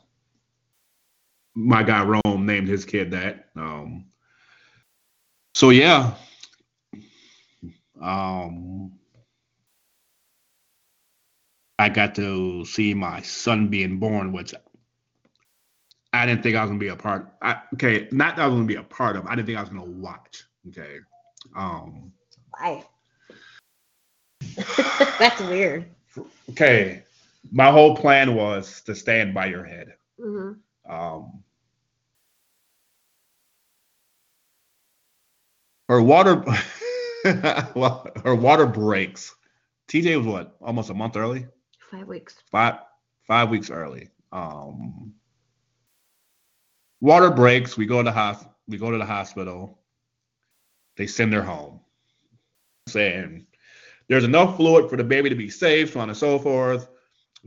my guy Rome named his kid that. So yeah. I got to see my son being born, which I didn't think I was going to be a part of. Not that I was going to be a part of. I didn't think I was going to watch. Okay. Why? That's weird. Okay. My whole plan was to stand by your head. Mm-hmm. Her water breaks. TJ was what? Almost a month early? 5 weeks. Five weeks early. Water breaks. We go to the hospital. They send her home, saying there's enough fluid for the baby to be safe, so on and so forth.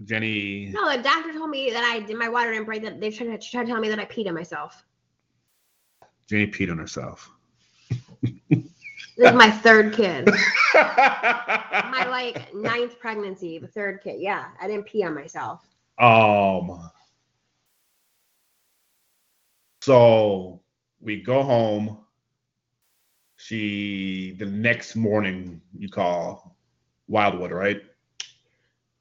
Jenny. No, the doctor told me that I did my water and break. That they tried to tell me that I peed on myself. Jenny peed on herself. This is my third kid. My like ninth pregnancy, the third kid. Yeah, I didn't pee on myself. So we go home. The next morning, you call Wildwood, right?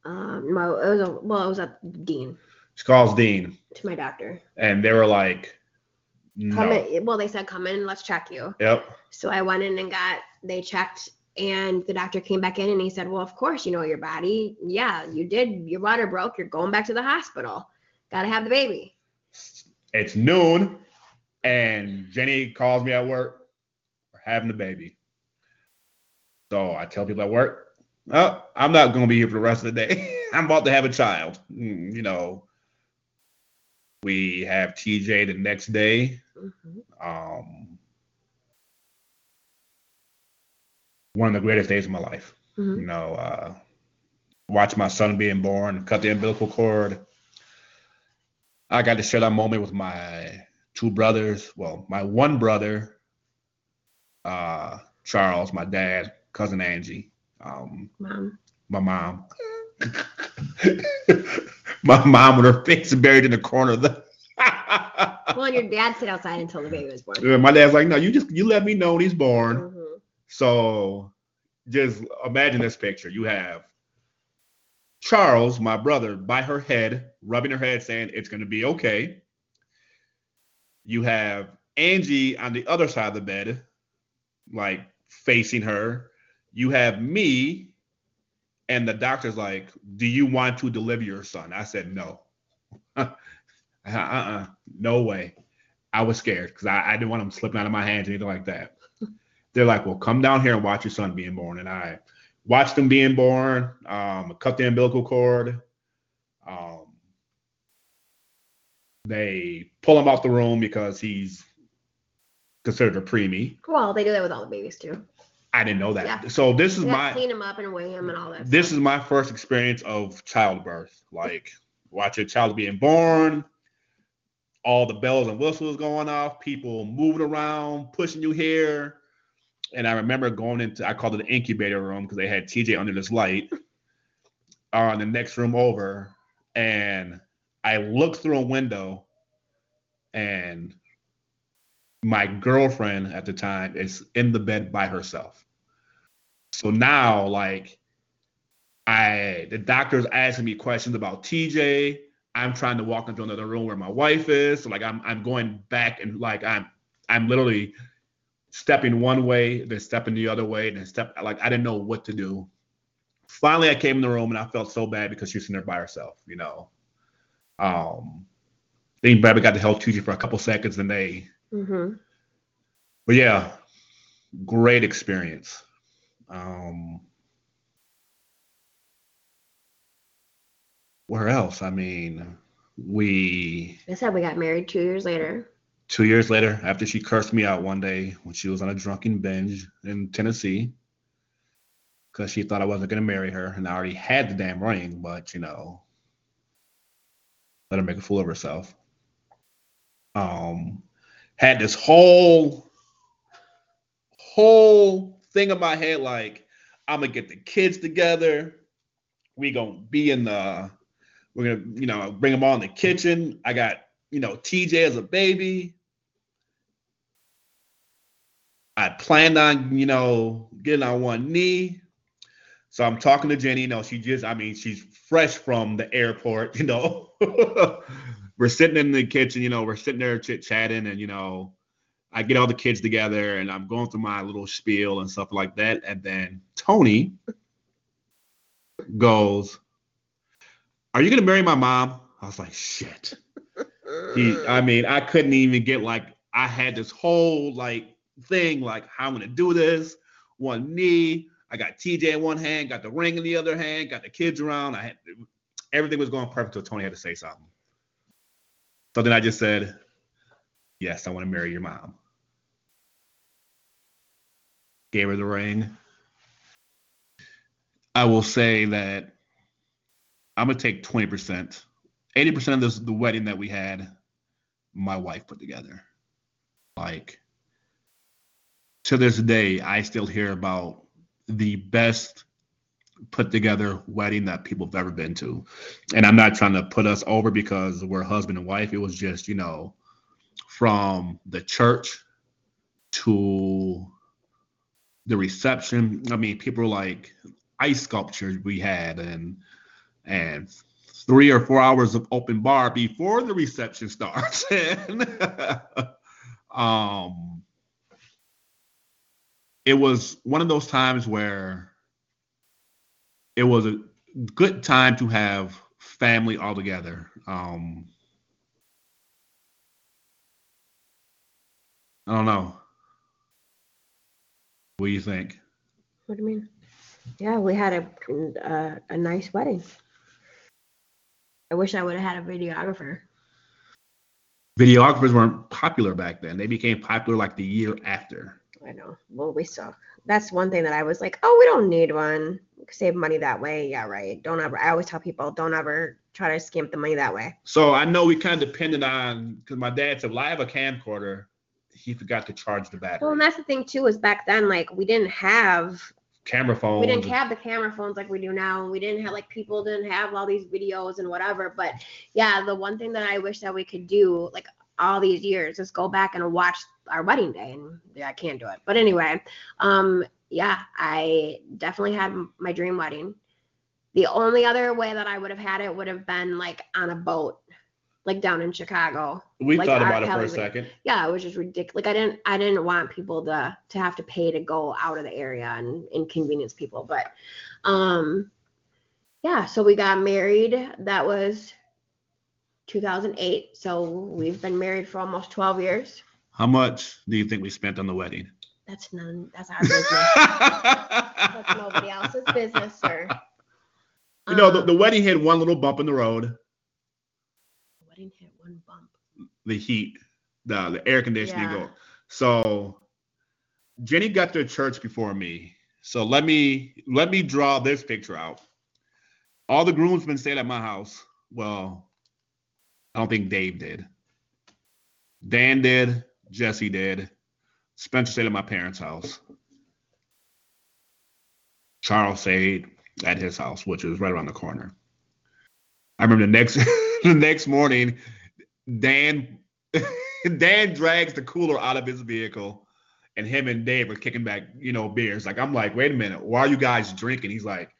No, it was at Dean. She calls Dean. To my doctor. And they were like, no. They said, come in, let's check you. Yep. So I went in and they checked, and the doctor came back in and he said, well, of course, you know your body. Yeah, you did. Your water broke. You're going back to the hospital. Got to have the baby. It's noon, and Jenny calls me at work. We're having the baby. So I tell people at work, oh, I'm not going to be here for the rest of the day. I'm about to have a child. You know, we have TJ the next day. Mm-hmm. One of the greatest days of my life. Mm-hmm. You know, watch my son being born, cut the umbilical cord. I got to share that moment with my two brothers. Well, my one brother, Charles, my dad, cousin Angie, my mom, my mom with her face buried in the corner of the. Well, and your dad stayed outside until the baby was born. Yeah, my dad's like, no, you let me know when he's born. Mm-hmm. So just imagine this picture. You have Charles, my brother, by her head, rubbing her head, saying it's going to be okay. You have Angie on the other side of the bed, like facing her. You have me, and the doctor's like, do you want to deliver your son? I said, no. No way. I was scared because I didn't want him slipping out of my hands or anything like that. They're like, well, come down here and watch your son being born. And I watched him being born, cut the umbilical cord. They pull him out the room because he's considered a preemie. Well, they do that with all the babies too. I didn't know that. Yeah. So this is my clean him up and weigh him and all that. This is my first experience of childbirth. Like watch a child being born, all the bells and whistles going off, people moving around, pushing you here. And I remember going into, I called it the incubator room because they had TJ under this light on the next room over. And I looked through a window, and my girlfriend at the time is in the bed by herself. So now, like, the doctor's asking me questions about TJ. I'm trying to walk into another room where my wife is. So, like, I'm going back and, like, I'm literally stepping one way, then stepping the other way, then like, I didn't know what to do. Finally, I came in the room, and I felt so bad because she was sitting there by herself, you know. Then Bradley got to help TJ for a couple seconds, and they. Mm-hmm. But yeah, great experience. Where else? I mean, I said we got married 2 years later. 2 years later, after she cursed me out one day when she was on a drunken binge in Tennessee, because she thought I wasn't going to marry her, and I already had the damn ring, but you know, let her make a fool of herself. Had this whole thing in my head, like, I'm gonna get the kids together. We're gonna, you know, bring them all in the kitchen. I got, you know, TJ as a baby. I planned on, you know, getting on one knee. So I'm talking to Jenny. You know, she's fresh from the airport, you know. We're sitting in the kitchen, you know, we're sitting there chit-chatting, and, you know, I get all the kids together, and I'm going through my little spiel and stuff like that. And then Tony goes, are you going to marry my mom? I was like, shit. I couldn't even get, like, I had this whole, like, thing, like, how I'm going to do this. One knee. I got TJ in one hand, got the ring in the other hand, got the kids around. Everything was going perfect until Tony had to say something. So then I just said, yes, I want to marry your mom. Gave her the ring. I will say that I'm going to take 20%. 80% of the wedding that we had, my wife put together. Like, to this day, I still hear about the best put together wedding that people have ever been to. And I'm not trying to put us over because we're husband and wife. It was just, you know, from the church to the reception. I mean, people were like ice sculptures we had and 3 or 4 hours of open bar before the reception starts. It was one of those times where it was a good time to have family all together. I don't know. What do you think? What do you mean? Yeah, we had a nice wedding. I wish I would have had a videographer. Videographers weren't popular back then. They became popular like the year after. I know. Well, we suck. That's one thing that I was like, oh, we don't need one. Save money that way. Yeah, right. I always tell people, don't ever try to skimp the money that way. So I know we kind of depended on, because my dad said, well, I have a camcorder. He forgot to charge the battery. Well, and that's the thing, too, is back then, like, we didn't have camera phones. We didn't have the camera phones like we do now. And we didn't have, like, people didn't have all these videos and whatever. But, yeah, the one thing that I wish that we could do, like, all these years, is go back and watch our wedding day. And yeah, I can't do it. But anyway, yeah, I definitely had my dream wedding. The only other way that I would have had it would have been like on a boat. like down in Chicago. We like thought about it for a second. Yeah, it was just ridiculous. Like I didn't want people to have to pay to go out of the area and inconvenience people. But yeah, so we got married. That was 2008. So we've been married for almost 12 years. How much do you think we spent on the wedding? That's none. That's our business. That's nobody else's business, sir. You know, the wedding had one little bump in the road. The wedding had one bump. The heat, the air conditioning. Yeah. Go. So Jenny got to church before me. So let me draw this picture out. All the groomsmen stayed at my house. Well, I don't think Dave did. Dan did. Jesse did. Spencer stayed at my parents' house. Charles stayed at his house, which was right around the corner. I remember the next morning, Dan drags the cooler out of his vehicle, and him and Dave are kicking back, beers. Like, I'm like, wait a minute, why are you guys drinking? He's like,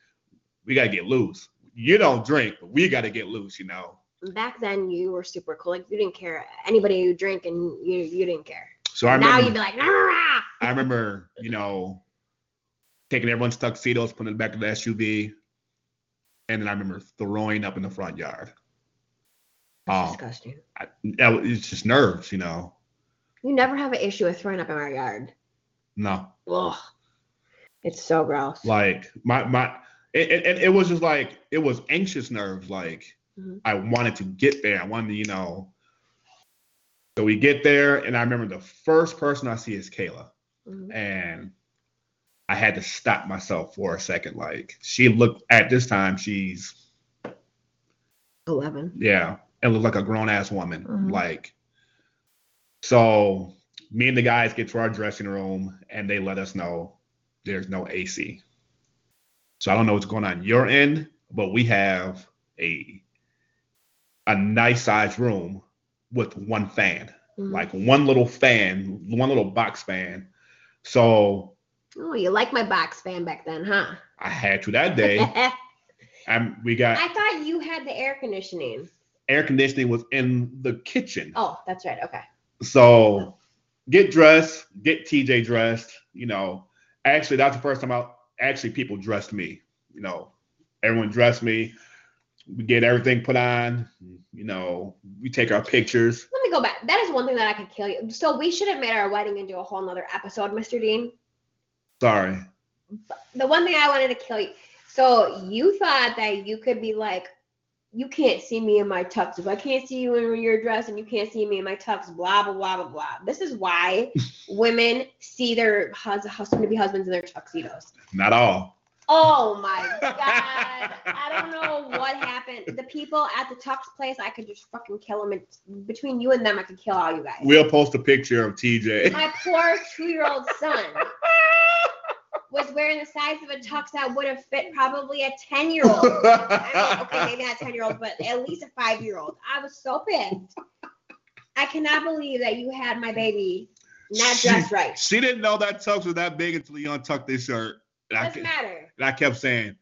we gotta get loose. You don't drink, but we gotta get loose, Back then, you were super cool. Like, you didn't care. Anybody who drank, and you didn't care. So now you'd be like, nah. I remember, taking everyone's tuxedos, putting it back in the SUV, and then I remember throwing up in the front yard. That's disgusting. It's just nerves, You never have an issue with throwing up in our yard. No. Ugh. It's so gross. Like it was just like, it was anxious nerves. Like, mm-hmm. I wanted to get there. I wanted to, So we get there, and I remember the first person I see is Kayla, mm-hmm. and I had to stop myself for a second. Like, she looked, at this time, she's 11. Yeah. And looked like a grown ass woman. Mm-hmm. Like, so me and the guys get to our dressing room and they let us know there's no AC. So I don't know what's going on your end, but we have a nice sized room with one fan, mm-hmm. like one little fan, one little box fan. So, oh, you like my box fan back then, huh? I had to that day. I thought you had the air conditioning. Air conditioning was in the kitchen. Oh, that's right. Okay. So get dressed, get TJ dressed. Actually, that's the first time people dressed me. Everyone dressed me. We get everything put on. We take our pictures. Let me go back. That is one thing that I could kill you. So we should have made our wedding into a whole nother episode, Mr. Dean. Sorry. The one thing I wanted to kill you. So you thought that you could be like, you can't see me in my tux. If I can't see you in your dress and you can't see me in my tux, blah, blah, blah, blah, blah. This is why women see their soon-to-be husbands in their tuxedos. Not all. Oh, my God. I don't know what happened. The people at the tux place, I could just fucking kill them. And between you and them, I could kill all you guys. We'll post a picture of TJ. My poor 2-year-old son. Was wearing the size of a tux that would have fit probably a 10-year-old. I mean, okay, maybe not a 10-year-old, but at least a 5-year-old. I was so pissed. I cannot believe that you had my baby not dressed right. She didn't know that tux was that big until you untucked this shirt. Doesn't matter. And I kept saying,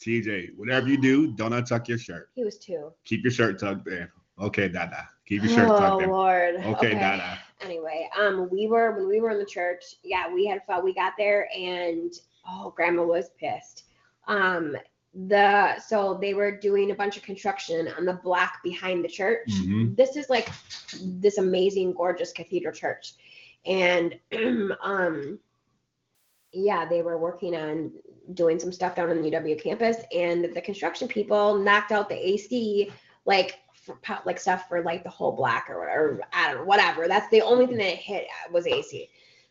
TJ, whatever you do, don't untuck your shirt. He was 2. Keep your shirt tucked in. Okay, Dada. Keep your shirt tucked in. Oh, Lord. Okay, Dada. Anyway, when we were in the church, yeah, we had fun. We got there and grandma was pissed. So they were doing a bunch of construction on the block behind the church. Mm-hmm. This is like this amazing, gorgeous cathedral church. And yeah, they were working on doing some stuff down on the UW campus, and the construction people knocked out the AC like stuff for like the whole block or whatever. I don't know, whatever. That's the only thing that hit was AC.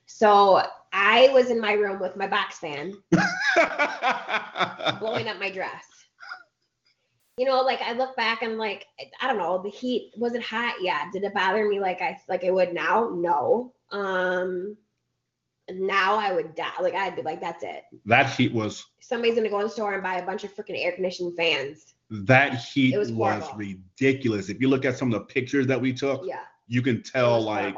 So I was in my room with my box fan blowing up my dress. I look back and like, I don't know, the heat, was it hot? Yeah. Did it bother me like it would now? No. Now I would die. Like, I'd be like, that's it. That heat was. Somebody's gonna go in the store and buy a bunch of freaking air conditioned fans. That heat was ridiculous. If you look at some of the pictures that we took, yeah, you can tell, like,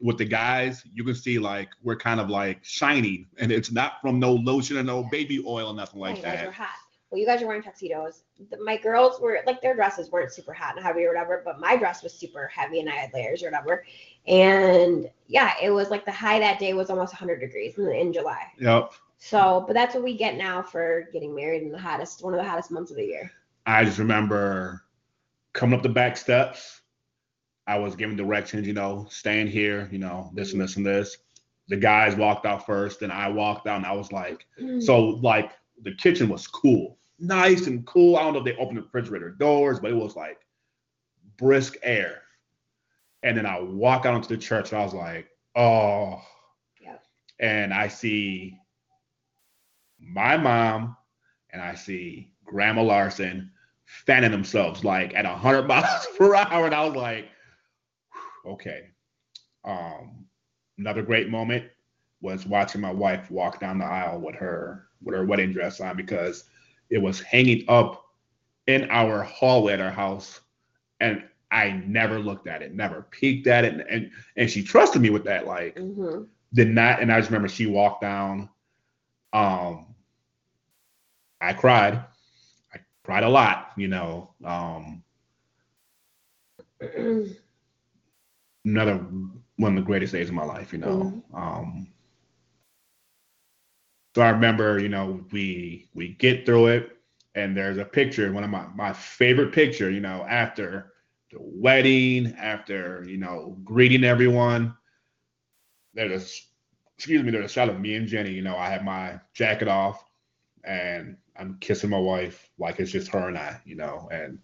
with the guys, you can see, like, we're kind of, like, shining. And it's not from no lotion or no baby oil or nothing like that. We're hot. well, you guys are wearing tuxedos. My girls were, like, their dresses weren't super hot and heavy or whatever, but my dress was super heavy and I had layers or whatever. And, yeah, it was, like, the high that day was almost 100 degrees in July. Yep. So, but that's what we get now for getting married in the hottest, one of the hottest months of the year. I just remember coming up the back steps. I was giving directions, you know, staying here, you know, this and this and this. The guys walked out first, and I walked out, and I was like, so, like, the kitchen was cool, nice and cool. I don't know if they opened the refrigerator doors, but it was, like, brisk air. And then I walk out into the church, and I was like, oh. Yeah. And I see my mom, and I see Grandma Larson fanning themselves, like, at 100 miles per hour. And I was like, okay. Another great moment was watching my wife walk down the aisle with her wedding dress on, because it was hanging up in our hallway at our house, and I never looked at it, never peeked at it, and she trusted me with that, like, did not. And I just remember she walked down. I cried a lot, you know. Another one of the greatest days of my life, you know. So I remember, you know, we get through it, and there's a picture, one of my favorite picture, you know, after the wedding, after, you know, greeting everyone. There's a shot of me and Jenny, you know, I have my jacket off, and I'm kissing my wife like it's just her and I, you know, and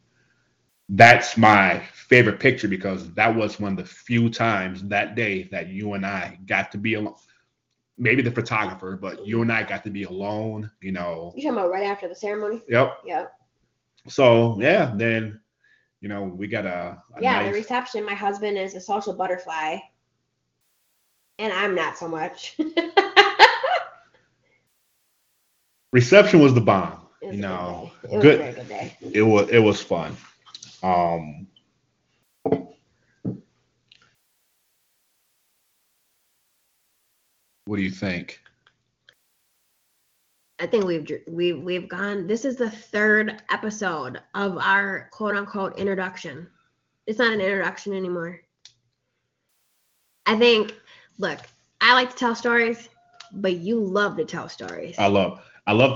that's my favorite picture, because that was one of the few times that day that you and I got to be alone. Maybe the photographer, but you and I got to be alone, you know. You're talking about right after the ceremony? Yep. Yep. So, yeah, then, you know, we got a nice... the reception. My husband is a social butterfly, and I'm not so much. Reception was the bomb, you know. It was a very good day. It was fun. What do you think? I think we've gone. This is the third episode of our quote unquote introduction. It's not an introduction anymore. I think. Look, I like to tell stories, but you love to tell stories. I love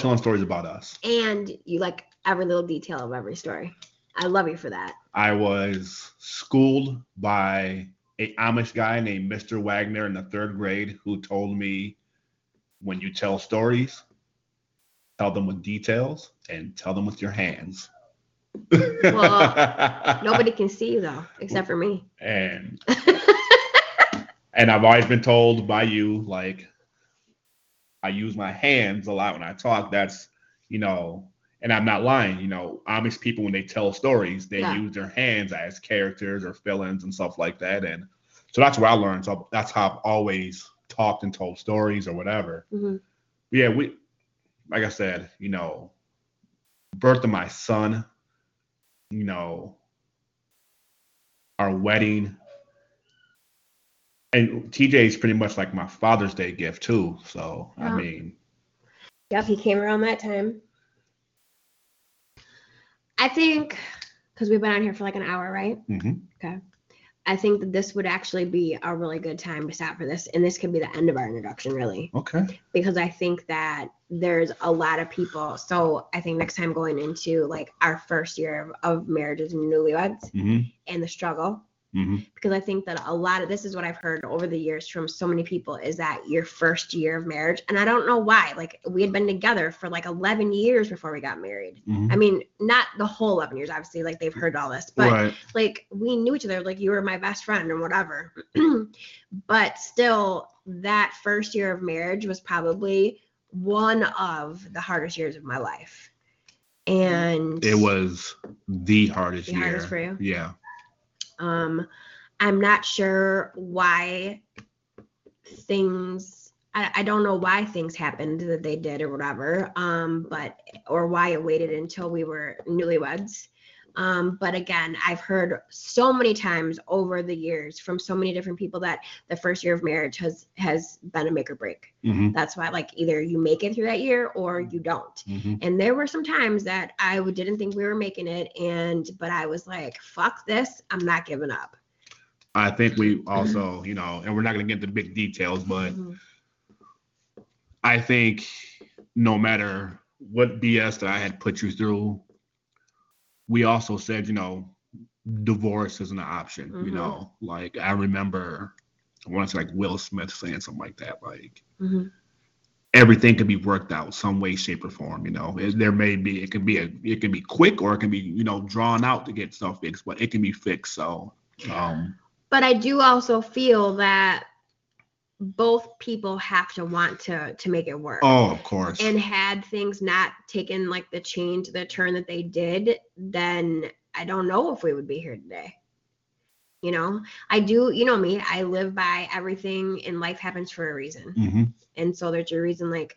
telling stories about us. And you like every little detail of every story. I love you for that. I was schooled by an Amish guy named Mr. Wagner in the third grade, who told me, when you tell stories, tell them with details and tell them with your hands. Well, nobody can see you, though, except for me. And I've always been told by you, like, I use my hands a lot when I talk. That's, you know... And I'm not lying, you know, Amish people, when they tell stories, they use their hands as characters or fill-ins and stuff like that. And so that's where I learned. So that's how I've always talked and told stories or whatever. Mm-hmm. Yeah, we, like I said, you know, birth of my son, you know, our wedding. And TJ's pretty much like my Father's Day gift, too. So, yeah. I mean. Yep, he came around that time. I think, because we've been on here for like an hour, right? Mm-hmm. Okay. I think that this would actually be a really good time to stop for this. And this could be the end of our introduction, really. Okay. Because I think that there's a lot of people. So I think next time, going into like our first year of marriage as newlyweds and the struggle. Mm-hmm. Because I think that a lot of this is what I've heard over the years from so many people, is that your first year of marriage. And I don't know why, like, we had been together for like 11 years before we got married. Mm-hmm. I mean, not the whole 11 years, obviously, like, they've heard all this, but right. Like, we knew each other, like, you were my best friend and whatever. But still, that first year of marriage was probably one of the hardest years of my life. And it was the hardest year. The hardest for you? Yeah. I'm not sure why things, I don't know why things happened that they did or whatever, or why it waited until we were newlyweds. But again, I've heard so many times over the years from so many different people that the first year of marriage has been a make or break. Mm-hmm. That's why, like, either you make it through that year or you don't. Mm-hmm. And there were some times that I didn't think we were making it. But I was like, fuck this, I'm not giving up. I think we also, you know, and we're not going to get into big details, but mm-hmm. I think no matter what BS that I had put you through, we also said, you know, divorce isn't an option, mm-hmm. you know, like I remember once like Will Smith saying something like that, like mm-hmm. everything could be worked out some way, shape or form, you know, it can be quick or it can be, you know, drawn out to get stuff fixed, but it can be fixed. So, but I do also feel that both people have to want to make it work. Oh, of course. And had things not taken like the turn that they did, then I don't know if we would be here today. You know, I do, you know me, I live by everything and life happens for a reason. Mm-hmm. And so there's a reason like,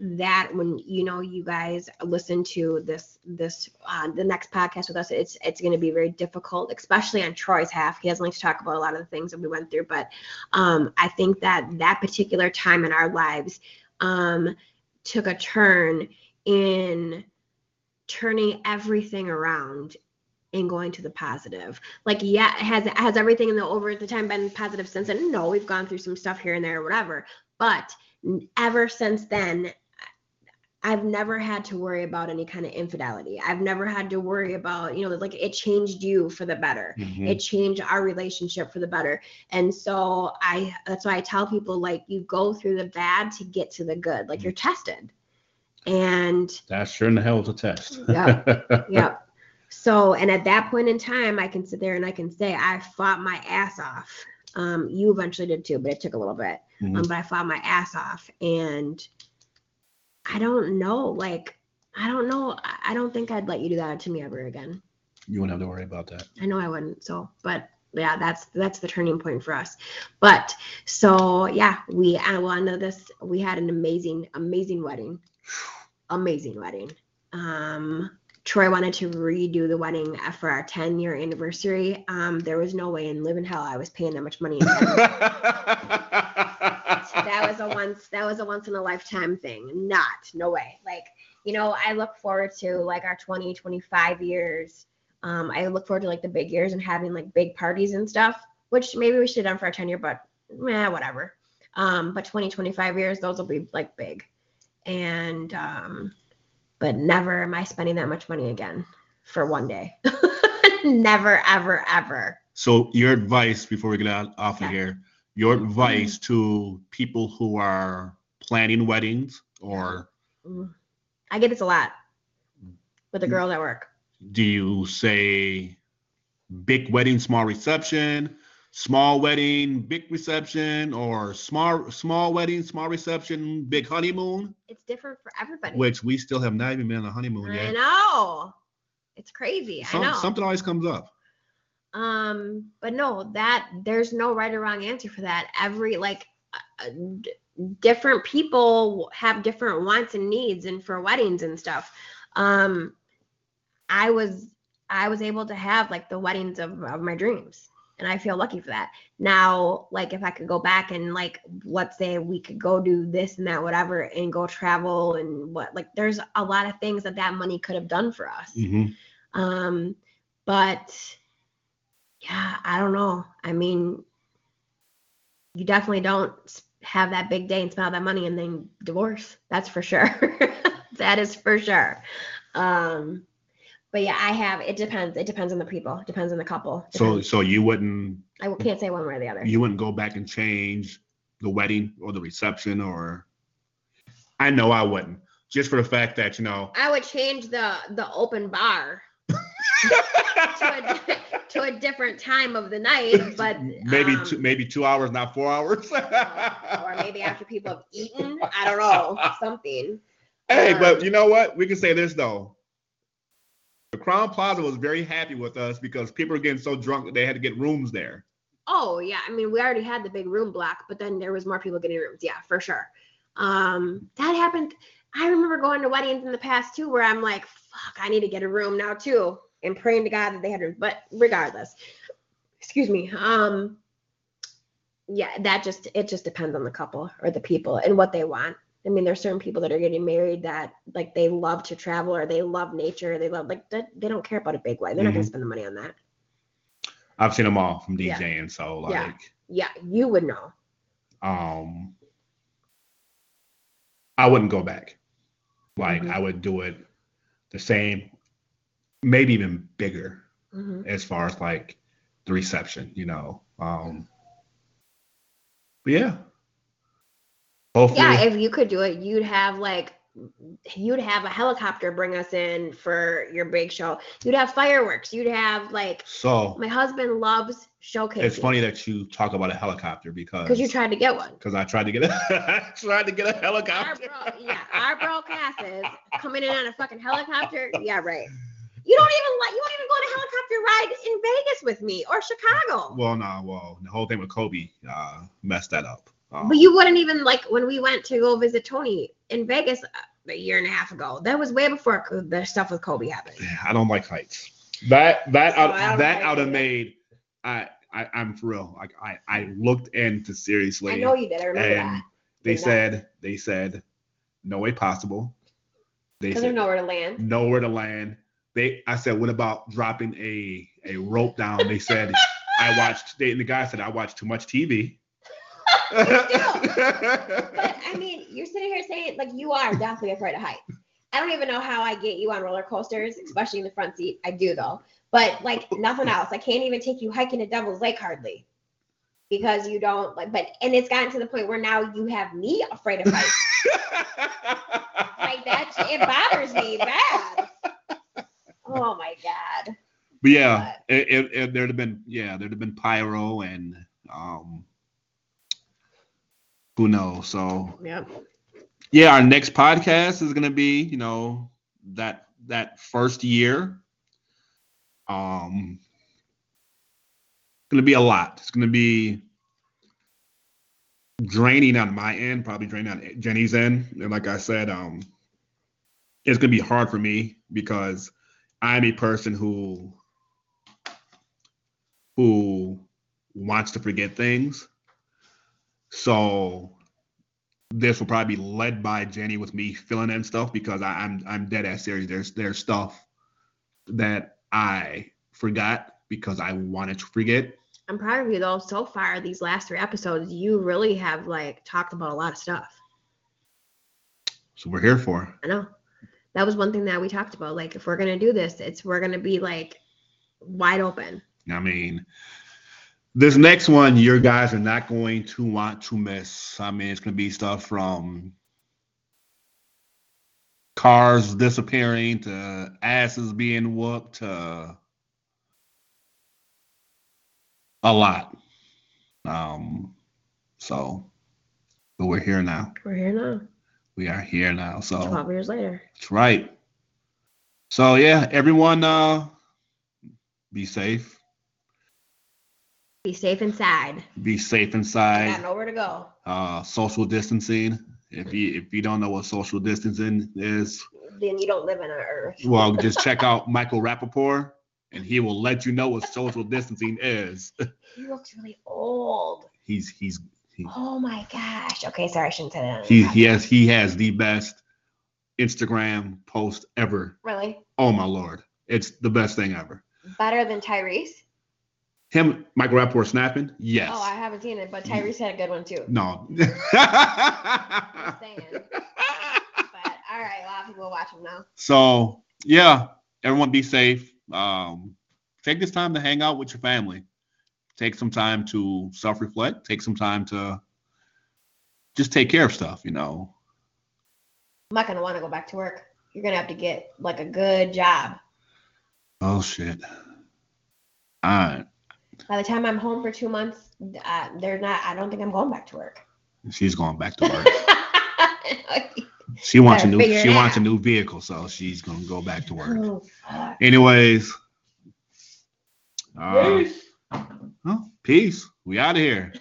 that when, you know, you guys listen to this the next podcast with us, it's going to be very difficult, especially on Troy's half. He doesn't like to talk about a lot of the things that we went through, but I think that particular time in our lives took a turn in turning everything around and going to the positive. Like, yeah, has everything in the over the time been positive since then? No, we've gone through some stuff here and there or whatever, but ever since then I've never had to worry about any kind of infidelity. I've never had to worry about, you know, like it changed you for the better. Mm-hmm. It changed our relationship for the better. And so that's why I tell people, like, you go through the bad to get to the good. Like, you're tested. And that sure in the hell is a test. Yep. So, and at that point in time, I can sit there and I can say, I fought my ass off. You eventually did too, but it took a little bit. Mm-hmm. But I fought my ass off, and I don't know. I don't think I'd let you do that to me ever again. You wouldn't have to worry about that. I know I wouldn't. So, but yeah, that's the turning point for us. But so yeah, we had an amazing wedding. Amazing wedding. Troy wanted to redo the wedding for our 10-year anniversary. There was no way in living hell I was paying that much money. That was a once in a lifetime thing. No way. Like, you know, I look forward to like our 20, 25 years. I look forward to like the big years and having like big parties and stuff, which maybe we should have done for our 10-year, but whatever. But 20, 25 years, those will be like big. And, but never am I spending that much money again for one day. Never, ever, ever. So your advice, before we get off of here, your advice to people who are planning weddings or... I get this a lot with the girls at work. Do you say big wedding, small reception, small wedding, big reception, or small wedding, small reception, big honeymoon? It's different for everybody. Which we still have not even been on a honeymoon yet. I know. It's crazy. I know. Something always comes up. But no, there's no right or wrong answer for that. Every different people have different wants and needs, and for weddings and stuff. I was able to have like the weddings of my dreams. And I feel lucky for that. Now, like, if I could go back and, like, let's say we could go do this and that, whatever, and go travel and there's a lot of things that money could have done for us. Mm-hmm. But yeah, I don't know. I mean, you definitely don't have that big day and spend all that money and then divorce. That's for sure. That is for sure. But yeah, it depends. It depends on the people. It depends on the couple. So you wouldn't. I can't say one way or the other. You wouldn't go back and change the wedding or the reception, or. I know I wouldn't, just for the fact that, you know. I would change the open bar to a different time of the night, but maybe maybe 2 hours, not 4 hours. Or maybe after people have eaten. I don't know, something. Hey, but you know what? We can say this though. The Crown Plaza was very happy with us because people were getting so drunk that they had to get rooms there. Oh, yeah. I mean, we already had the big room block, but then there was more people getting rooms. Yeah, for sure. That happened. I remember going to weddings in the past, too, where I'm like, fuck, I need to get a room now, too. and praying to God that they had to, but regardless, excuse me. Yeah, it just depends on the couple or the people and what they want. I mean, there's certain people that are getting married that like they love to travel or they love nature. Or they love like they don't care about a big wedding. They're not going to spend the money on that. I've seen them all from DJing, so like you would know. I wouldn't go back. Like I would do it the same, maybe even bigger as far as like the reception, you know. But yeah. Hopefully. Yeah, if you could do it, you'd have a helicopter bring us in for your big show. You'd have fireworks. You'd have like. So my husband loves showcases. It's funny that you talk about a helicopter because you tried to get one. Because I tried to get a helicopter. Our broadcast is coming in on a fucking helicopter. Yeah, right. You won't even go on a helicopter ride in Vegas with me or Chicago. Well, the whole thing with Kobe messed that up. But you wouldn't even, like, when we went to go visit Tony in Vegas a year and a half ago, that was way before the stuff with Kobe happened. I don't like heights. I'm for real. Like, I looked into seriously. I know you did. I remember and that. They said, no way possible. Because there's nowhere to land. I said, what about dropping a rope down? They said, the guy said, I watched too much TV. But I mean, you're sitting here saying like you are definitely afraid of heights. I don't even know how I get you on roller coasters, especially in the front seat. I do though, but like nothing else. I can't even take you hiking to Devil's Lake hardly because you don't like. But and it's gotten to the point where now you have me afraid of heights. Like that, it bothers me bad. Oh my god. But yeah, but, it there'd have been pyro and who knows? So yeah, our next podcast is gonna be, you know, that first year. Gonna be a lot. It's gonna be draining on my end, probably draining on Jenny's end. And like I said, it's gonna be hard for me because I'm a person who wants to forget things. So this will probably be led by Jenny with me filling in stuff because I'm dead ass serious. There's stuff that I forgot because I wanted to forget. I'm proud of you though. So far, these last 3 episodes, you really have like talked about a lot of stuff. So we're here for. I know. That was one thing that we talked about. Like if we're gonna do this, we're gonna be like wide open. I mean. This next one, your guys are not going to want to miss. I mean, it's going to be stuff from cars disappearing to asses being whooped to a lot. But we're here now. We are here now. So 12 years later. That's right. So, yeah, everyone be safe. Be safe inside. I got nowhere to go. Social distancing. If you don't know what social distancing is, then you don't live on our earth. Well, just check out Michael Rapaport, and he will let you know what social distancing is. He looks really old. He's oh my gosh. Okay, sorry, I shouldn't say that. He has the best Instagram post ever. Really? Oh my lord, it's the best thing ever. Better than Tyrese. Him, Michael Rapaport snapping? Yes. Oh, I haven't seen it, but Tyrese had a good one, too. No. I'm saying. But, all right, a lot of people will watch him now. So, yeah, everyone be safe. Take this time to hang out with your family. Take some time to self-reflect. Take some time to just take care of stuff, you know. I'm not going to want to go back to work. You're going to have to get, like, a good job. Oh, shit. All right. By the time I'm home for 2 months, I don't think I'm going back to work. She's going back to work. She wants a new vehicle, so she's gonna go back to work. Oh, fuck. Anyways, peace. Well, peace. We out of here.